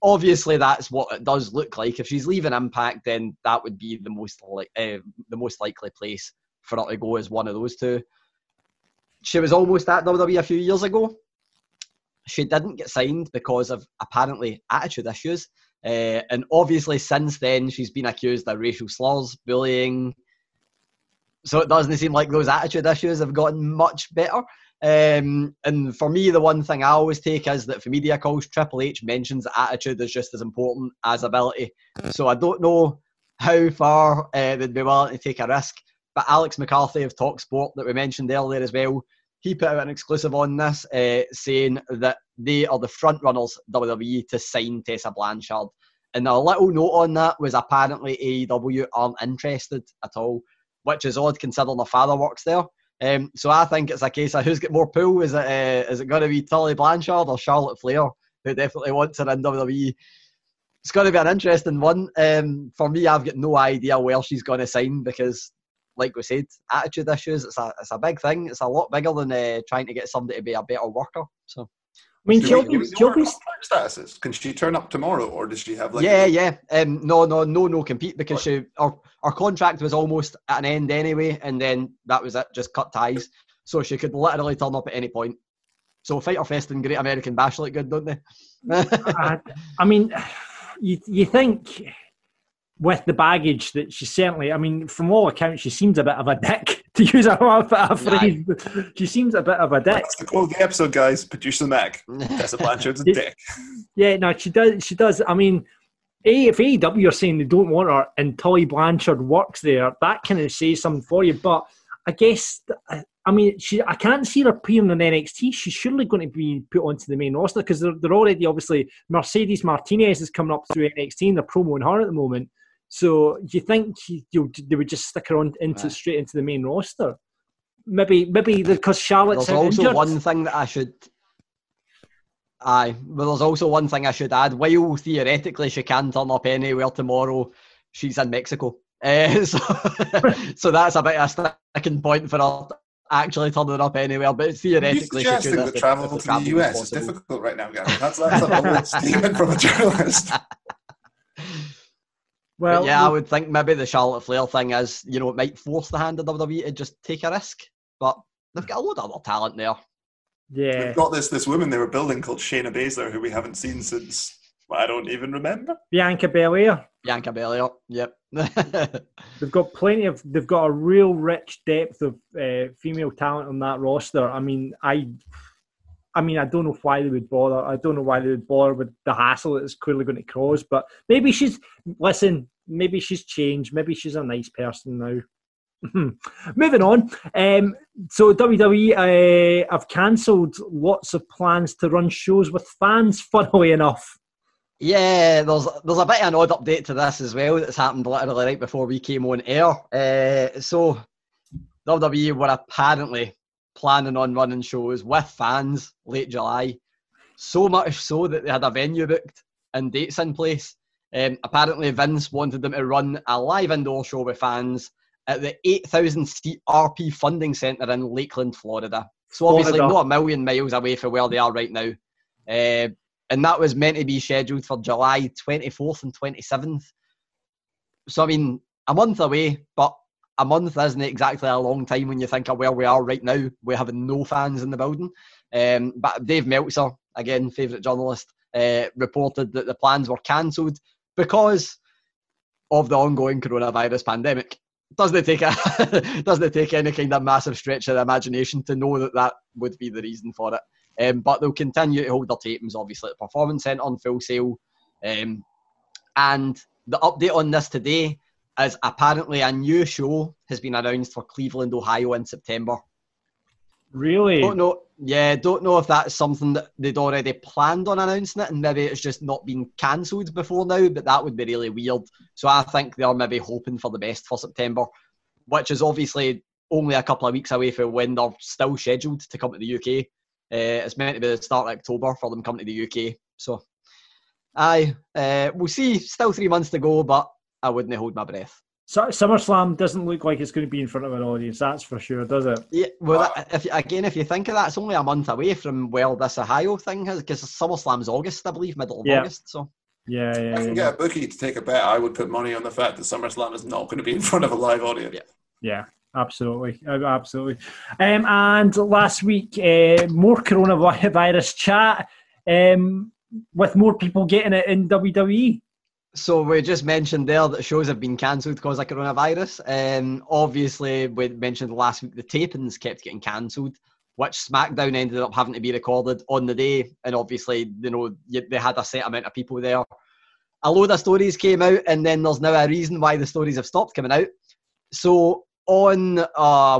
Obviously, that's what it does look like. If she's leaving Impact, then that would be the most likely place for her to go, is one of those two. She was almost at WWE a few years ago. She didn't get signed because of, apparently, attitude issues. And obviously, since then, she's been accused of racial slurs, bullying. So it doesn't seem like those attitude issues have gotten much better. And for me, the one thing I always take is that for media calls, Triple H mentions that attitude is just as important as ability. So I don't know how far they'd be willing to take a risk. But Alex McCarthy of TalkSport, that we mentioned earlier as well, He put out an exclusive on this, saying that they are the front runners, WWE, to sign Tessa Blanchard. And a little note on that was apparently AEW aren't interested at all, which is odd considering her father works there. So I think it's a case of who's got more pull. Is it going to be Tully Blanchard or Charlotte Flair, who definitely wants her in WWE? It's going to be an interesting one. For me, I've got no idea where she's going to sign because, like we said, attitude issues, it's a big thing. It's a lot bigger than trying to get somebody to be a better worker. So, I mean, statuses. Can she turn up tomorrow, or does she have like? Yeah. No, compete because her contract was almost at an end anyway, and then that was it. Just cut ties, so she could literally turn up at any point. So Fyter Fest and Great American Bash look good, don't they? I mean, you think with the baggage that she certainly. I mean, from all accounts, she seems a bit of a dick. To use a phrase, she seems a bit of a dick. That's the quote of the episode, guys. Producer Mac. Tessa Blanchard's a dick. Yeah, no, she does. I mean, if AEW are saying they don't want her and Tully Blanchard works there, that kind of says something for you. But I guess, I mean, I can't see her appearing on NXT. She's surely going to be put onto the main roster because they're already, obviously, Mercedes Martinez is coming up through NXT and they're promoting her at the moment. So do you think they would just stick her on straight into the main roster? Maybe because Charlotte's out injured. There's also one thing I should add. While theoretically she can turn up anywhere tomorrow, she's in Mexico. So that's a bit of a sticking point for her actually turning up anywhere. But theoretically, you're suggesting that travel to the US is difficult right now, guys. That's a bold statement from a journalist. Well, I would think maybe the Charlotte Flair thing is, it might force the hand of WWE to just take a risk, but they've got a lot of other talent there. Yeah. They've got this woman they were building called Shayna Baszler, who we haven't seen since, I don't even remember. Bianca Belair, yep. They've got a real rich depth of female talent on that roster. I mean, I don't know why they would bother. I don't know why they would bother with the hassle that it's clearly going to cause. But maybe maybe she's changed. Maybe she's a nice person now. Moving on. So WWE have cancelled lots of plans to run shows with fans, funnily enough. Yeah, there's a bit of an odd update to this as well that's happened literally right before we came on air. So WWE were apparently planning on running shows with fans late July, so much so that they had a venue booked and dates in place. Apparently Vince wanted them to run a live indoor show with fans at the 8,000 seat RP Funding Centre in Lakeland, Florida. So obviously not a million miles away from where they are right now. And that was meant to be scheduled for July 24th and 27th. So I mean, a month away, but a month isn't exactly a long time when you think of where we are right now. We're having no fans in the building. But Dave Meltzer, again, favourite journalist, reported that the plans were cancelled because of the ongoing coronavirus pandemic. Doesn't it take any kind of massive stretch of the imagination to know that would be the reason for it. But they'll continue to hold their tapings, obviously, at the Performance Centre on Full Sail. And the update on this today is apparently a new show has been announced for Cleveland, Ohio in September. Really? Don't know if that's something that they'd already planned on announcing it, and maybe it's just not been cancelled before now, but that would be really weird. So I think they're maybe hoping for the best for September, which is obviously only a couple of weeks away from when they're still scheduled to come to the UK. It's meant to be the start of October for them coming to the UK. So, we'll see. Still 3 months to go, but I wouldn't hold my breath. So, SummerSlam doesn't look like it's going to be in front of an audience, that's for sure, does it? Yeah, well, if you think of that, it's only a month away from where this Ohio thing is, because SummerSlam's August, I believe, middle of August. So. Yeah. I can get a bookie to take a bet. I would put money on the fact that SummerSlam is not going to be in front of a live audience. Yeah. Absolutely. And last week, more coronavirus chat with more people getting it in WWE. So we just mentioned there that shows have been cancelled because of coronavirus. Obviously, we mentioned last week the tapings kept getting cancelled, which SmackDown ended up having to be recorded on the day. And obviously, they had a set amount of people there. A load of stories came out, and then there's now a reason why the stories have stopped coming out. So On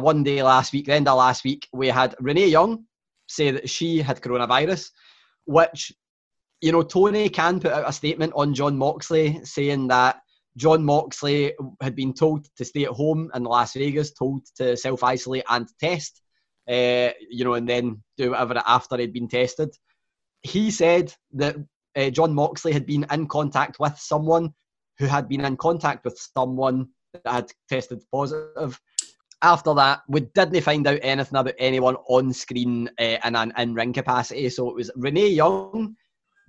one day last week, the end of last week, we had Renee Young say that she had coronavirus, which, you know, Tony Khan put out a statement on John Moxley saying that John Moxley had been told to stay at home in Las Vegas, told to self-isolate and test, you know, and then do whatever after he'd been tested. He said that John Moxley had been in contact with someone who had been in contact with someone that had tested positive. After that, we didn't find out anything about anyone on screen in an in-ring capacity. So it was Renee Young,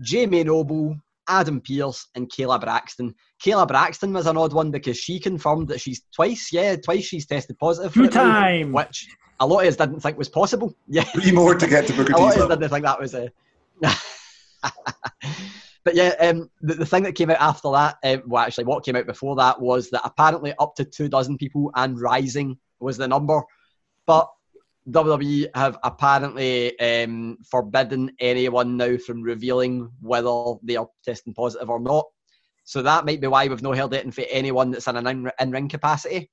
Jamie Noble, Adam Pearce and Kayla Braxton. Kayla Braxton was an odd one because she confirmed that she's twice she's tested positive. Two times! Which a lot of us didn't think was possible. Yeah. Three more to get to Booker T. A lot of us didn't think that was a... But yeah, the thing that came out after that, well actually what came out before that was that apparently up to 24 people and rising was the number. But WWE have apparently forbidden anyone now from revealing whether they are testing positive or not. So that might be why we've not heard anything for anyone that's in an in-ring capacity.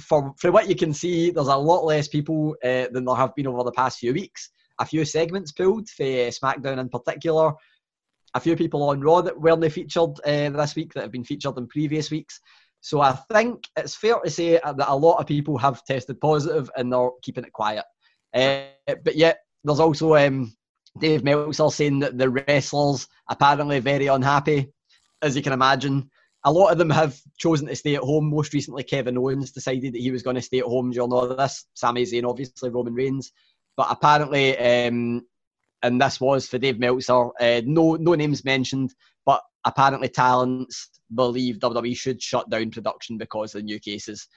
From what you can see, there's a lot less people than there have been over the past few weeks. A few segments pulled, for SmackDown in particular. A few people on Raw that weren't featured this week that have been featured in previous weeks. So I think it's fair to say that a lot of people have tested positive and they're keeping it quiet. But yeah, there's also Dave Meltzer saying that the wrestlers apparently very unhappy, as you can imagine. A lot of them have chosen to stay at home. Most recently, Kevin Owens decided that he was going to stay at home during all of this. Sami Zayn, obviously, Roman Reigns. But apparently, and this was for Dave Meltzer, no names mentioned, but apparently talents believe WWE should shut down production because of the new cases.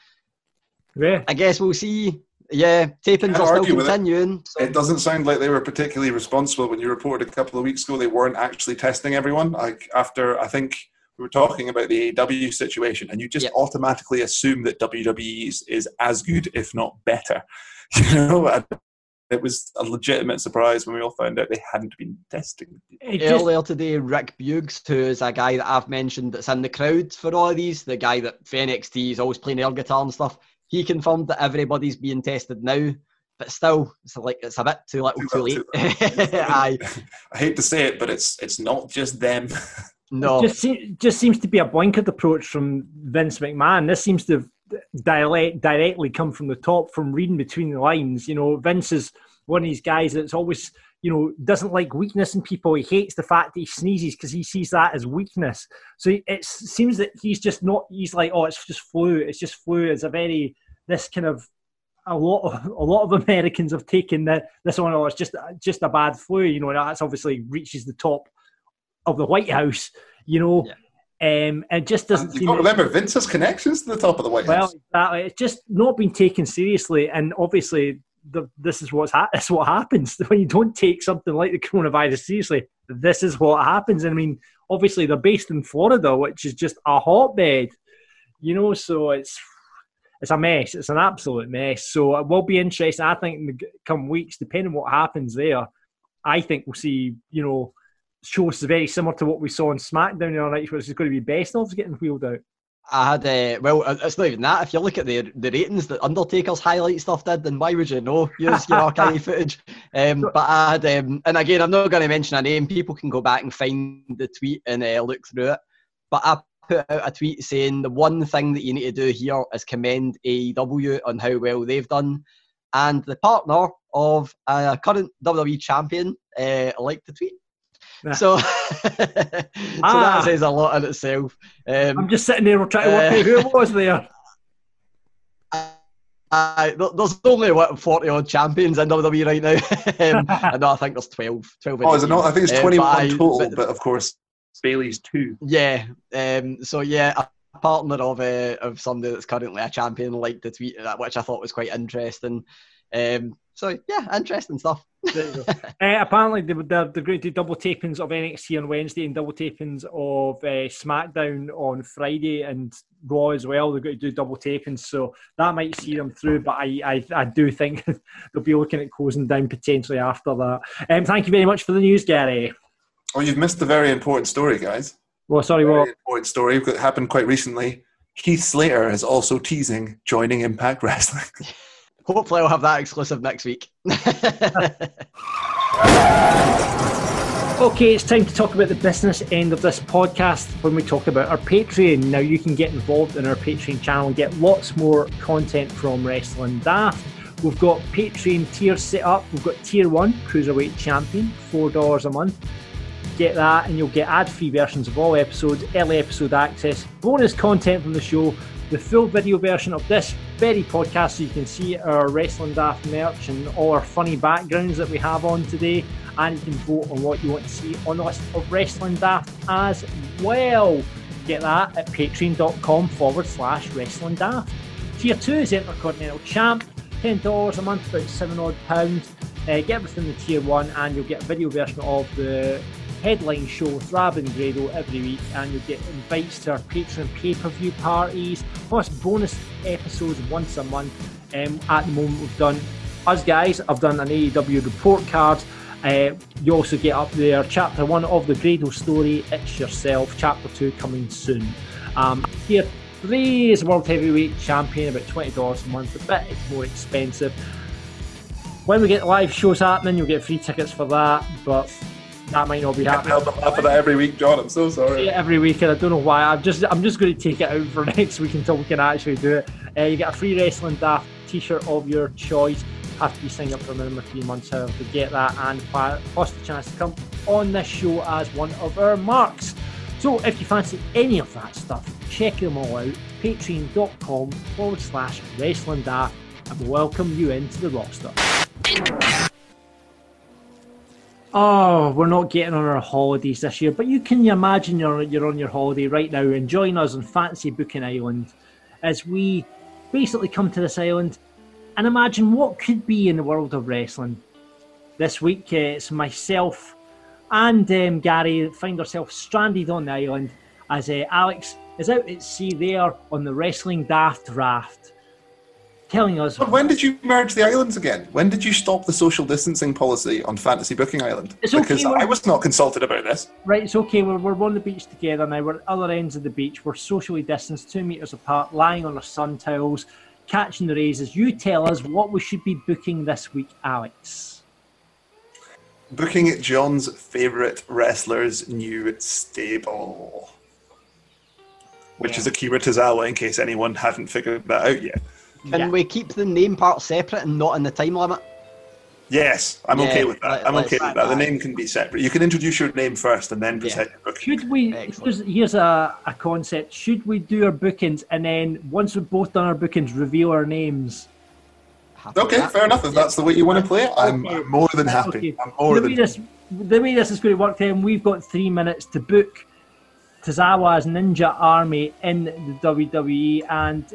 Yeah, I guess we'll see. Yeah, tapings are still continuing. So. It doesn't sound like they were particularly responsible when you reported a couple of weeks ago they weren't actually testing everyone. Like after, I think we were talking about the AEW situation, and you just automatically assume that WWE is as good, if not better. You know, it was a legitimate surprise when we all found out they hadn't been testing. Earlier today, Rick Buggs, who is a guy that I've mentioned that's in the crowd for all of these, the guy that for NXT is always playing air guitar and stuff, he confirmed that everybody's being tested now, but still, it's a bit too little too late. I hate to say it, but it's not just them. No. It just seems to be a blanket approach from Vince McMahon. This seems to have directly come from the top, from reading between the lines. You know, Vince is one of these guys that's always, you know, doesn't like weakness in people. He hates the fact that he sneezes because he sees that as weakness. So it seems that he's just not, he's like, oh, it's just flu. It's just flu. It's a very, this kind of, a lot of Americans have taken this on, oh, it's just a bad flu. You know, that's obviously reaches the top of the White House, you know. Yeah. It just doesn't. You've got to remember Vince's connections to the top of the White House. Well, exactly. It's just not been taken seriously, and obviously, this is what happens when you don't take something like the coronavirus seriously. This is what happens. I mean, obviously, they're based in Florida, which is just a hotbed, you know. So it's a mess. It's an absolute mess. So it will be interesting. I think in the coming weeks, depending on what happens there, I think we'll see. You know. Shows very similar to what we saw on SmackDown the other night, which is going to be best of getting wheeled out. I had well, it's not even that. If you look at the ratings that Undertaker's highlight stuff did, then why would you know? Here's your archive footage. But I had, and again, I'm not going to mention a name. People can go back and find the tweet and look through it. But I put out a tweet saying the one thing that you need to do here is commend AEW on how well they've done, and the partner of a current WWE champion liked the tweet. So, that says a lot in itself. I'm just sitting there trying to work out who it was there. There's only, 40-odd champions in WWE right now. And I think there's 12. Oh, is it not? I think it's 21 total, but of course, Bailey's 2. Yeah. So, yeah, a partner of somebody that's currently a champion liked the tweet, which I thought was quite interesting. So, yeah, interesting stuff. There you go. Apparently, they're going to do double tapings of NXT on Wednesday and double tapings of SmackDown on Friday and Raw as well. They're going to do double tapings, so that might see them through, but I do think they'll be looking at closing down potentially after that. Thank you very much for the news, Gary. Oh, you've missed the very important story, guys. Well, sorry, what? Important story that happened quite recently. Heath Slater is also teasing joining Impact Wrestling. Hopefully I'll have that exclusive next week. Okay, it's time to talk about the business end of this podcast when we talk about our Patreon. Now, you can get involved in our Patreon channel and get lots more content from Wrestling Daft. We've got Patreon tiers set up. We've got Tier 1, Cruiserweight Champion, $4 a month. Get that and you'll get ad-free versions of all episodes, early episode access, bonus content from the show, the full video version of this very podcast so you can see our Wrestling Daft merch and all our funny backgrounds that we have on today. And you can vote on what you want to see on the list of Wrestling Daft as well. Get that at patreon.com/Wrestling Daft. Tier 2 is Intercontinental Champ, $10 a month, about £7 odd. Get everything in the Tier 1 and you'll get a video version of the headline show with Rab and Grado every week, and you'll get invites to our Patreon pay-per-view parties, plus bonus episodes once a month. At the moment we've done, us guys, I've done an AEW report card. You also get up there Chapter 1 of the Grado story, It's Yourself, Chapter 2 coming soon. Tier 3 is World Heavyweight Champion, about $20 a month, a bit more expensive. When we get live shows happening, you'll get free tickets for that, but that might not be happening. I can't help that every week, John. I'm so sorry. Yeah, every week, and I don't know why. I'm just going to take it out for next week until we can actually do it. You get a free Wrestling Daft T-shirt of your choice. Have to be signed up for a minimum of 3 months, however, to get that, and plus the chance to come on this show as one of our marks. So if you fancy any of that stuff, check them all out. Patreon.com/Wrestling Daft, and we'll welcome you into the roster. Oh, we're not getting on our holidays this year, but you can imagine you're on your holiday right now and join us on Fancy Booking Island as we basically come to this island and imagine what could be in the world of wrestling. This week it's myself and Gary find ourselves stranded on the island as Alex is out at sea there on the Wrestling Daft raft. Telling us. When did you merge the islands again? When did you stop the social distancing policy on Fantasy Booking Island? It's okay, because I was not consulted about this. Right, it's okay. We're on the beach together now. We're at other ends of the beach. We're socially distanced, 2 metres apart, lying on our sun towels, catching the rays as you tell us what we should be booking this week, Alex. Booking John's favourite wrestler's new stable. Which is Akira Tozawa, in case anyone hadn't figured that out yet. Can we keep the name part separate and not in the time limit? Yes, I'm okay with that. I'm okay with that. The name can be separate. You can introduce your name first and then present your booking. Should we? Here's a concept. Should we do our bookings and then once we've both done our bookings, reveal our names? Happy okay, fair enough. If that's the way you want to play it, I'm more than happy. Okay. The way this is going to work, then we've got 3 minutes to book Tozawa's Ninja Army in the WWE and.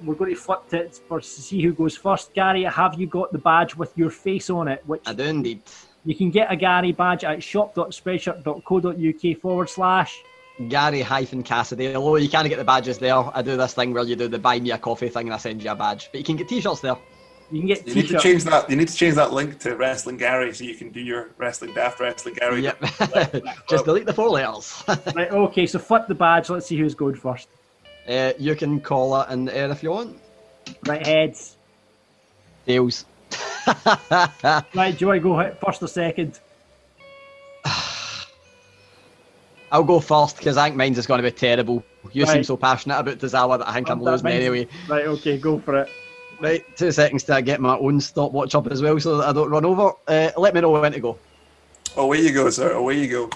We're going to flip it to see who goes first. Gary, have you got the badge with your face on it? Which I do indeed. You can get a Gary badge at shop.spreadshirt.co.uk/Gary-Cassidy. Although you can't get the badges there. I do this thing where you do the buy me a coffee thing and I send you a badge. But you can get T-shirts there. You can get T-shirts. You need to change that link to Wrestling Gary so you can do your Wrestling Daft Wrestling Gary. Yep. Just delete the 4 letters. Right, okay, so flip the badge. Let's see who's going first. You can call it in the air if you want. Right, heads. Tails. Right, do I go first or second? I'll go first because I think mine's is going to be terrible. You seem so passionate about Tozawa that I think I'm losing anyway. Right, okay, go for it. Right, 2 seconds till I get my own stopwatch up as well so that I don't run over. Let me know when to go. Away you go, sir. Away you go.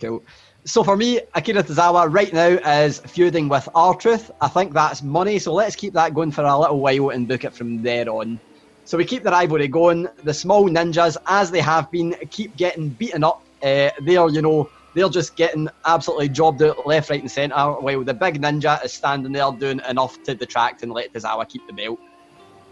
Cool. So for me, Akira Tozawa right now is feuding with R-Truth. I think that's money, so let's keep that going for a little while and book it from there on. So we keep the rivalry going. The small ninjas, as they have been, keep getting beaten up. They're just getting absolutely jobbed out left, right and centre, while the big ninja is standing there doing enough to detract and let Tozawa keep the belt.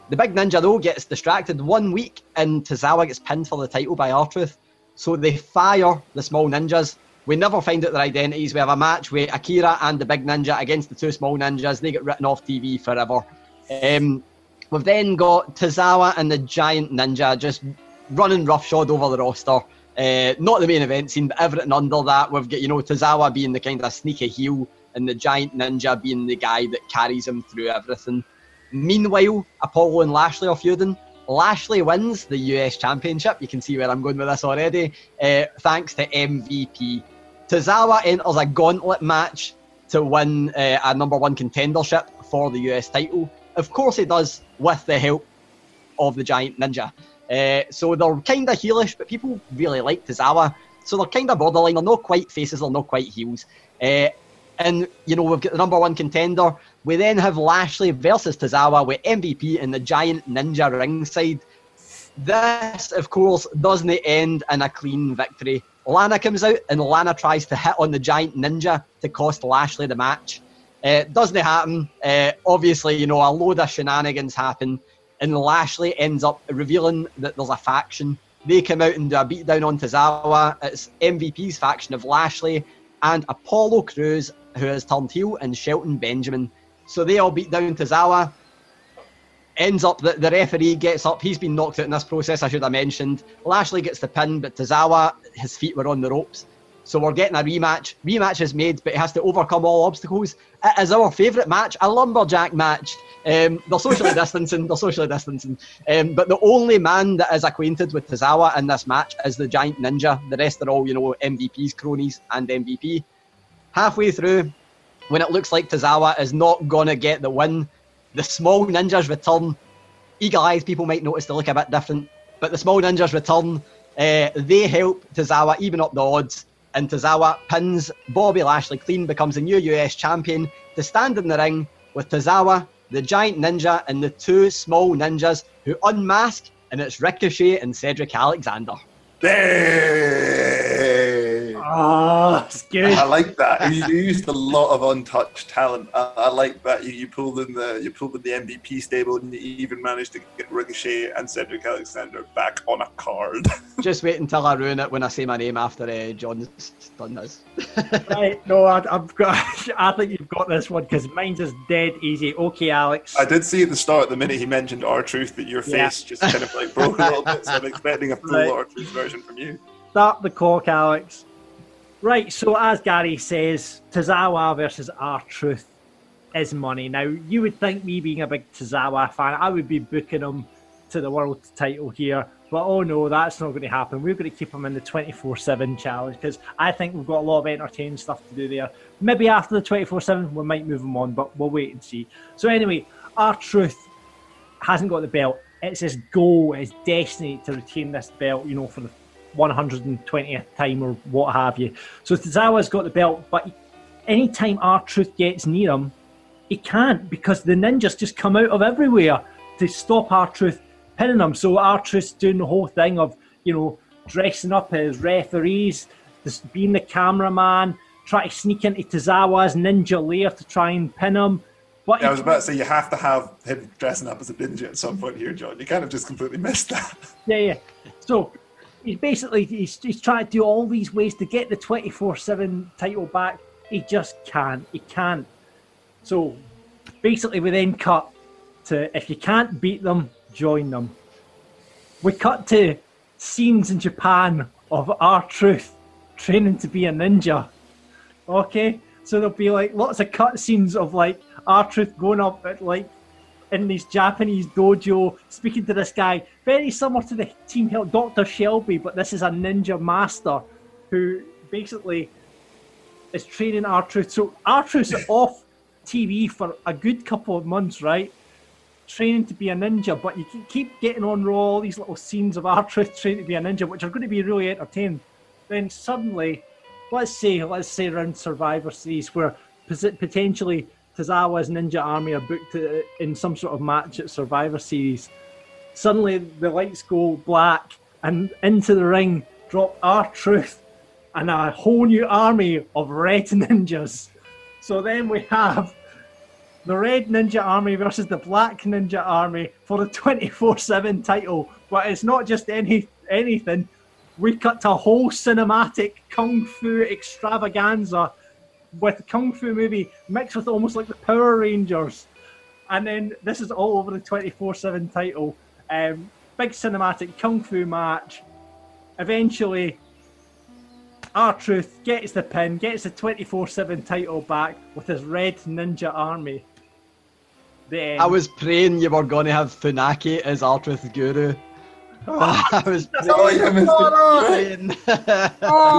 The big ninja, though, gets distracted 1 week and Tozawa gets pinned for the title by R-Truth. So they fire the small ninjas. We never find out their identities. We have a match with Akira and the big ninja against the two small ninjas. They get written off TV forever. We've then got Tozawa and the giant ninja just running roughshod over the roster. Not the main event scene, but everything under that. We've got, Tozawa being the kind of sneaky heel and the giant ninja being the guy that carries him through everything. Meanwhile, Apollo and Lashley are feuding. Lashley wins the US Championship. You can see where I'm going with this already. Thanks to MVP. Tozawa enters a gauntlet match to win a number one contendership for the US title. Of course he does, with the help of the giant ninja. So they're kind of heelish, but people really like Tozawa. So they're kind of borderline. They're not quite faces, they're not quite heels. And, you know, we've got the number one contender. We then have Lashley versus Tozawa with MVP and the giant ninja ringside. This, of course, doesn't end in a clean victory. Lana comes out and Lana tries to hit on the giant ninja to cost Lashley the match. Doesn't happen. Obviously, you know, a load of shenanigans happen. And Lashley ends up revealing that there's a faction. They come out and do a beatdown on Tozawa. It's MVP's faction of Lashley and Apollo Crews, who has turned heel, and Shelton Benjamin. So they all beat down Tozawa. Ends up that the referee gets up. He's been knocked out in this process, I should have mentioned. Lashley gets the pin, but Tozawa, his feet were on the ropes. So we're getting a rematch. Rematch is made, but it has to overcome all obstacles. It is our favourite match, a lumberjack match. They're socially distancing, but the only man that is acquainted with Tozawa in this match is the giant ninja. The rest are all, you know, MVP's cronies and MVP. Halfway through, when it looks like Tozawa is not going to get the win, the small ninjas return. Eagle-eyed people might notice they look a bit different, but the small ninjas return. They help Tozawa even up the odds. And Tozawa pins Bobby Lashley clean, becomes the new US champion, to stand in the ring with Tozawa, the giant ninja, and the two small ninjas who unmask, and it's Ricochet and Cedric Alexander. Hey! Oh, that's good. I like that. You used a lot of untouched talent. I like that. You pulled in the MVP stable, and you even managed to get Ricochet and Cedric Alexander back on a card. Just wait until I ruin it when I say my name after John's done this. Right? No, I've got. I think you've got this one because mine's is dead easy. Okay, Alex. I did see at the start, the minute he mentioned R-Truth, that your face just kind of like broke a little bit. So I'm expecting a full R-Truth version from you. Start the cork, Alex. Right, so as Gary says, Tozawa versus R-Truth is money. Now, you would think, me being a big Tozawa fan, I would be booking him to the world title here, but oh no, that's not going to happen. We're going to keep him in the 24/7 challenge because I think we've got a lot of entertaining stuff to do there. Maybe after the 24/7 we might move him on, but we'll wait and see. So anyway, R-Truth hasn't got the belt. It's his goal, his destiny to retain this belt, you know, for the 120th time or what have you. So Tozawa's got the belt, but any time R-Truth gets near him, he can't, because the ninjas just come out of everywhere to stop R-Truth pinning him. So R-Truth's doing the whole thing of, you know, dressing up as referees, just being the cameraman, trying to sneak into Tozawa's ninja lair to try and pin him. Yeah, I was about to say, you have to have him dressing up as a ninja at some point here, John. You kind of just completely missed that. Yeah. So he's basically, he's trying to do all these ways to get the 24/7 title back. He just can't. He can't. So basically we then cut to, if you can't beat them, join them. We cut to scenes in Japan of R-Truth training to be a ninja. Okay? So there'll be like lots of cut scenes of like R-Truth going up at like in this Japanese dojo, speaking to this guy, very similar to the Team Hell Dr. Shelby, but this is a ninja master who basically is training R-Truth. So R-Truth's off TV for a good couple of months, right? Training to be a ninja, but you keep getting on Raw all these little scenes of R-Truth training to be a ninja, which are going to be really entertaining. Then suddenly, let's say around Survivor Series, where potentially Tozawa's Ninja Army are booked in some sort of match at Survivor Series. Suddenly the lights go black and into the ring drop R-Truth and a whole new army of red ninjas. So then we have the red ninja army versus the black ninja army for the 24/7 title. But it's not just anything. We cut to a whole cinematic kung fu extravaganza with the Kung Fu movie mixed with almost like the Power Rangers. And then this is all over the 24/7 title. Big cinematic Kung Fu match. Eventually, R-Truth gets the pin, gets the 24/7 title back with his red ninja army. I was praying you were going to have Funaki as R-Truth Guru. Oh, I was praying.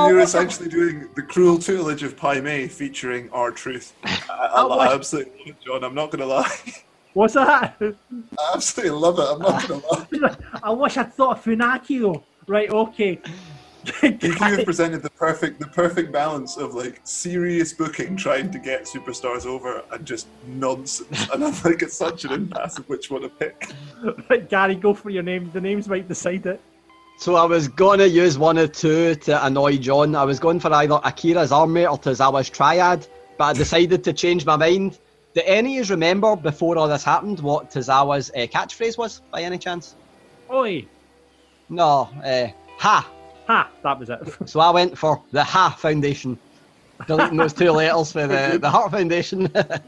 You're essentially doing the cruel tutelage of Pai Mei featuring R-Truth. I absolutely love it, John. I'm not going to lie. What's that? I absolutely love it. I'm not going to lie. I wish I'd thought of Funaki though. Right, okay. If you have presented the perfect balance of like serious booking trying to get superstars over and just nonsense, and I'm like, it's such an impasse of which one to pick. Right, Gary, go for your name. The names might decide it. So I was gonna use one or two to annoy John. I was going for either Akira's Army or Tozawa's Triad, but I decided to change my mind. Do any of you remember before all this happened what Tozawa's catchphrase was by any chance? Oi! No, ha! Ha! That was it. So I went for the Ha Foundation. Deleting those two letters for the Heart Foundation. I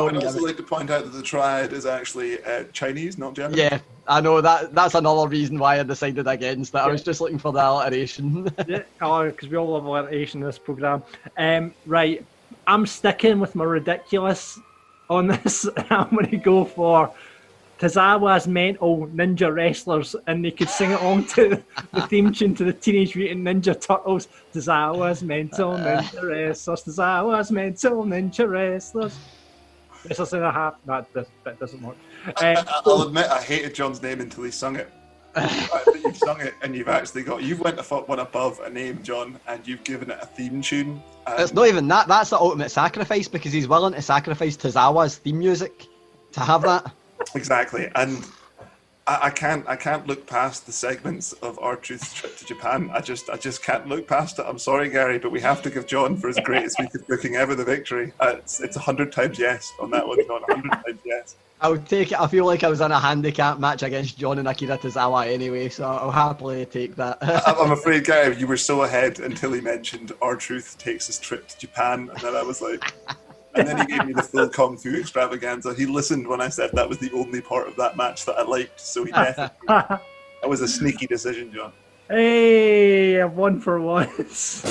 would also like to point out that the Triad is actually Chinese, not German. Yeah, I know. That's another reason why I decided against it. Yeah. I was just looking for the alliteration. Yeah, because we all love alliteration in this programme. Right, I'm sticking with my ridiculous on this. I'm going to go for Tozawa's mental ninja wrestlers, and they could sing it on to the theme tune to the Teenage Mutant Ninja Turtles. Tozawa's mental ninja wrestlers, Tozawa's mental ninja wrestlers. Wrestlers in a half. That doesn't work. I'll admit I hated John's name until he sung it. The fact that you've sung it and you've went one above a name, John, and you've given it a theme tune. It's not even that. That's the ultimate sacrifice because he's willing to sacrifice Tozawa's theme music to have that. Exactly, and I can't look past the segments of R-Truth's trip to Japan. I just can't look past it. I'm sorry, Gary, but we have to give John, for his greatest week of booking ever, the victory. It's 100 times yes on that one, John. 100 times yes. I'll take it. I feel like I was in a handicap match against John and Akira Tozawa anyway, so I'll happily take that. I'm afraid, Gary, you were so ahead until he mentioned R-Truth takes his trip to Japan, and then I was like... And then he gave me the full Kung Fu extravaganza. He listened when I said that was the only part of that match that I liked, so he definitely... That was a sneaky decision, John. Hey, I've won for once.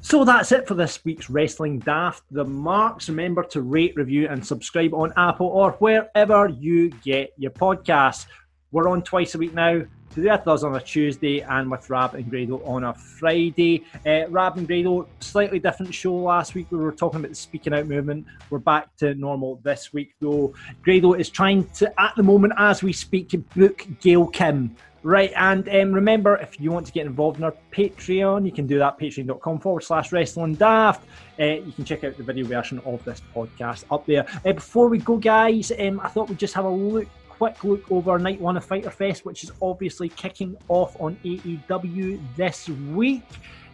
So that's it for this week's Wrestling Daft. The Marks, remember to rate, review and subscribe on Apple or wherever you get your podcasts. We're on twice a week now. Today with us on a Tuesday and with Rab and Grado on a Friday. Rab and Grado, slightly different show last week. We were talking about the speaking out movement. We're back to normal this week though. Grado is trying to, at the moment as we speak, book Gail Kim. Right, and remember, if you want to get involved in our Patreon, you can do that, patreon.com/WrestlingDaft. You can check out the video version of this podcast up there. Before we go, guys, I thought we'd just have a quick look over night one of Fyter Fest, which is obviously kicking off on AEW this week.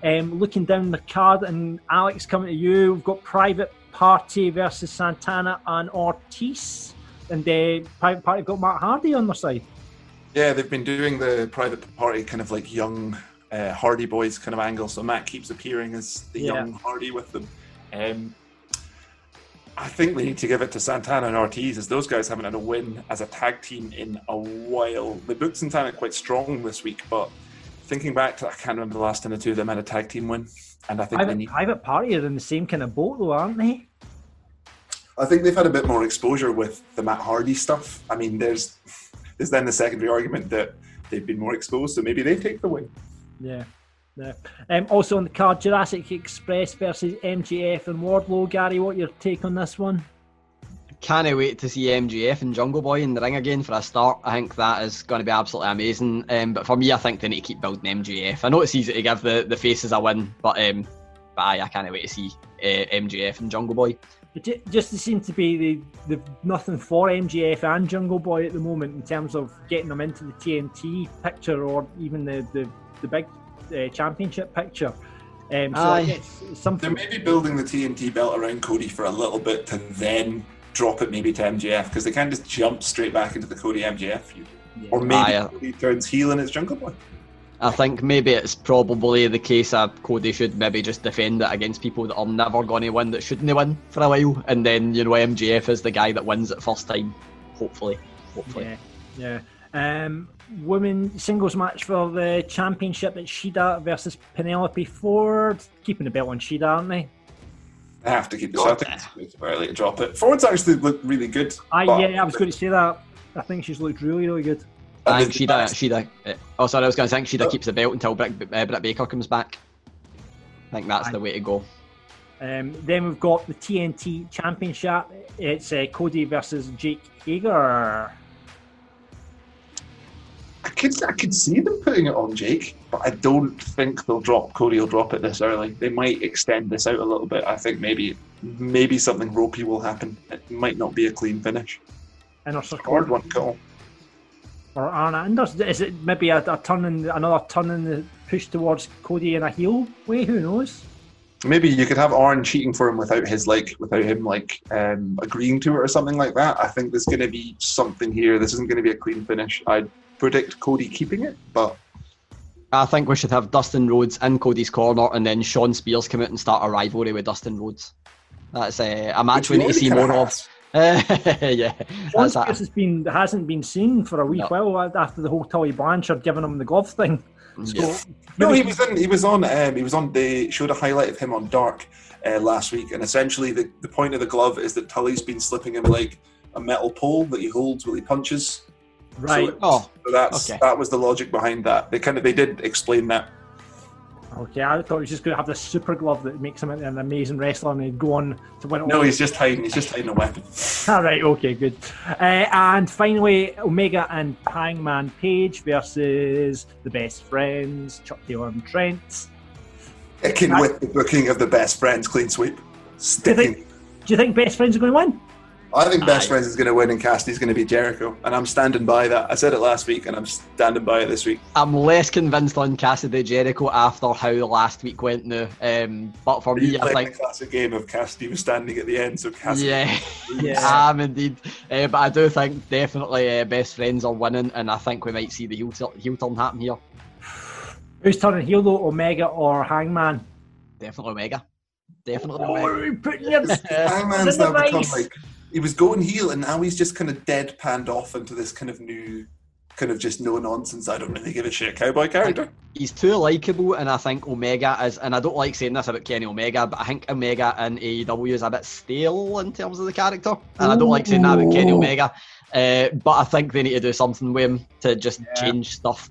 Looking down the card, and Alex, coming to you, we've got Private Party versus Santana and Ortiz, and Private Party got Matt Hardy on their side. Yeah, they've been doing the Private Party kind of like young Hardy Boys kind of angle, so Matt keeps appearing as the young Hardy with them. I think we need to give it to Santana and Ortiz, as those guys haven't had a win as a tag team in a while. They booked Santana quite strong this week, but thinking back to, I can't remember the last time the two of them had a tag team win. And I think Private Party are in the same kind of boat though, aren't they? I think they've had a bit more exposure with the Matt Hardy stuff. I mean, there's then the secondary argument that they've been more exposed, so maybe they take the win. Yeah. No. Also on the card, Jurassic Express versus MJF and Wardlow. Gary, what's your take on this one? Can't wait to see MJF and Jungle Boy in the ring again for a start. I think that is going to be absolutely amazing. But for me, I think they need to keep building MJF. I know it's easy to give the faces a win, but I can't wait to see MJF and Jungle Boy. It just seems to be the nothing for MJF and Jungle Boy at the moment in terms of getting them into the TNT picture or even the big championship picture. They may be building the TNT belt around Cody for a little bit to then drop it maybe to MJF, because they can't just jump straight back into the Cody MJF feud. Yeah. Or maybe Cody turns heel and it's Jungle Boy. I think maybe it's probably the case of Cody should maybe just defend it against people that are never going to win, that shouldn't win for a while, and then MJF is the guy that wins it first time. Hopefully. Yeah. Women singles match for the championship at Shida versus Penelope Ford. Keeping the belt on Shida, aren't they? I have to keep this. I think it's early to drop it. Ford's actually looked really good. Yeah, I was going to say that. I think she's looked really, really good. I think Shida keeps the belt until Britt Baker comes back. I think that's the way to go. Then we've got the TNT Championship. It's Cody versus Jake Hager. I could see them putting it on Jake, but I don't think they'll drop Cody. Will drop it this early. They might extend this out a little bit. I think maybe something ropey will happen. It might not be a clean finish. And also hard one call. Or Anna Anders. Is it maybe another turn in the push towards Cody in a heel way? Who knows? Maybe you could have Arn cheating for him without him agreeing to it or something like that. I think there's going to be something here. This isn't going to be a clean finish. I predict Cody keeping it, but I think we should have Dustin Rhodes in Cody's corner, and then Sean Spears come out and start a rivalry with Dustin Rhodes. That's a match we need to see more of. Yeah, Sean Spears hasn't been seen for a wee while after the whole Tully Blanchard giving him the glove thing. Yes. So, no, he was on. They showed a highlight of him on Dark last week, and essentially the point of the glove is that Tully's been slipping him like a metal pole that he holds while he punches. Right. That was the logic behind that. They did explain that. Okay, I thought he was just going to have this super glove that makes him an amazing wrestler, and he'd go on to win. No, he's just hiding a weapon. All right, okay, good. And finally, Omega and Hangman Page versus the Best Friends, Chuck Taylor and Trent. Sticking with the booking of the Best Friends, clean sweep. Do you think Best Friends are going to win? I think Best Friends is going to win, and Cassidy's going to be Jericho, and I'm standing by that. I said it last week, and I'm standing by it this week. I'm less convinced on Cassidy Jericho after how last week went now, but for me, I think the classic game of Cassidy was standing at the end, so Cassidy. Yeah, I'm indeed. But I do think definitely Best Friends are winning, and I think we might see the heel turn happen here. Who's turning heel though, Omega or Hangman? Definitely Omega. Hangman's now become like. He was going heel, and now he's just kind of deadpanned off into this kind of new, kind of just no nonsense, I don't really give a shit cowboy character. He's too likable, and I think Omega is, and I don't like saying this about Kenny Omega, but I think Omega in AEW is a bit stale in terms of the character, and I don't like saying that about Kenny Omega, but I think they need to do something with him to just change stuff.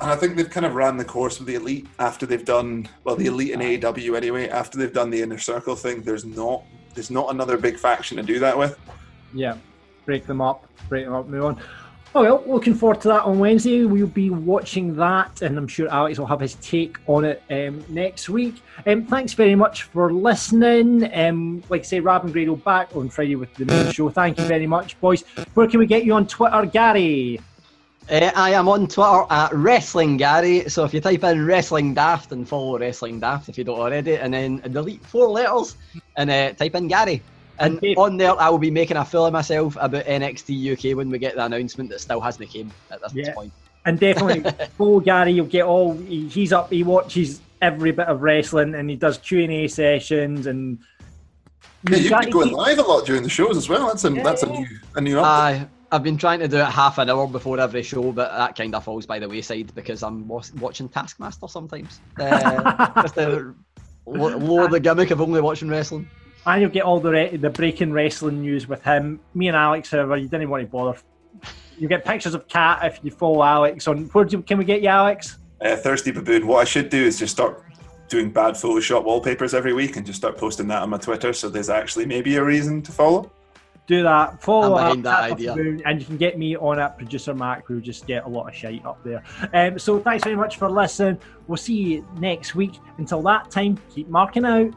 And I think they've kind of ran the course with the Elite after they've done, well, the Elite in AEW anyway, after they've done the Inner Circle thing, there's not another big faction to do that with. Yeah, break them up, move on. Oh well, looking forward to that on Wednesday. We'll be watching that, and I'm sure Alex will have his take on it next week. Thanks very much for listening. Like I say, Rab and Grado back on Friday with the main show. Thank you very much, boys. Where can we get you on Twitter, Gary? I am on Twitter at Wrestling Gary, so if you type in Wrestling Daft and follow Wrestling Daft if you don't already, and then delete 4 letters and type in Gary. And on there, I will be making a fool of myself about NXT UK when we get the announcement that still hasn't came at this point. And definitely follow Gary. You'll get he's up. He watches every bit of wrestling, and he does Q&A sessions and. Yeah, you've been going live a lot during the shows as well. That's a new update. I've been trying to do it half an hour before every show, but that kind of falls by the wayside because I'm watching Taskmaster sometimes. Just to lower the gimmick of only watching wrestling. And you'll get all the breaking wrestling news with him. Me and Alex, however, you didn't want to bother. You get pictures of Cat if you follow Alex. Can we get you, Alex? Thirsty Baboon. What I should do is just start doing bad Photoshop wallpapers every week and just start posting that on my Twitter, so there's actually maybe a reason to follow. Do that, follow up that idea. And you can get me on at Producer Mac. We'll just get a lot of shite up there. So thanks very much for listening. We'll see you next week. Until that time, keep marking out.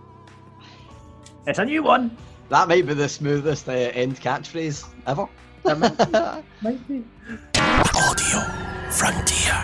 It's a new one. That might be the smoothest end catchphrase ever. Might be. Audio Frontier.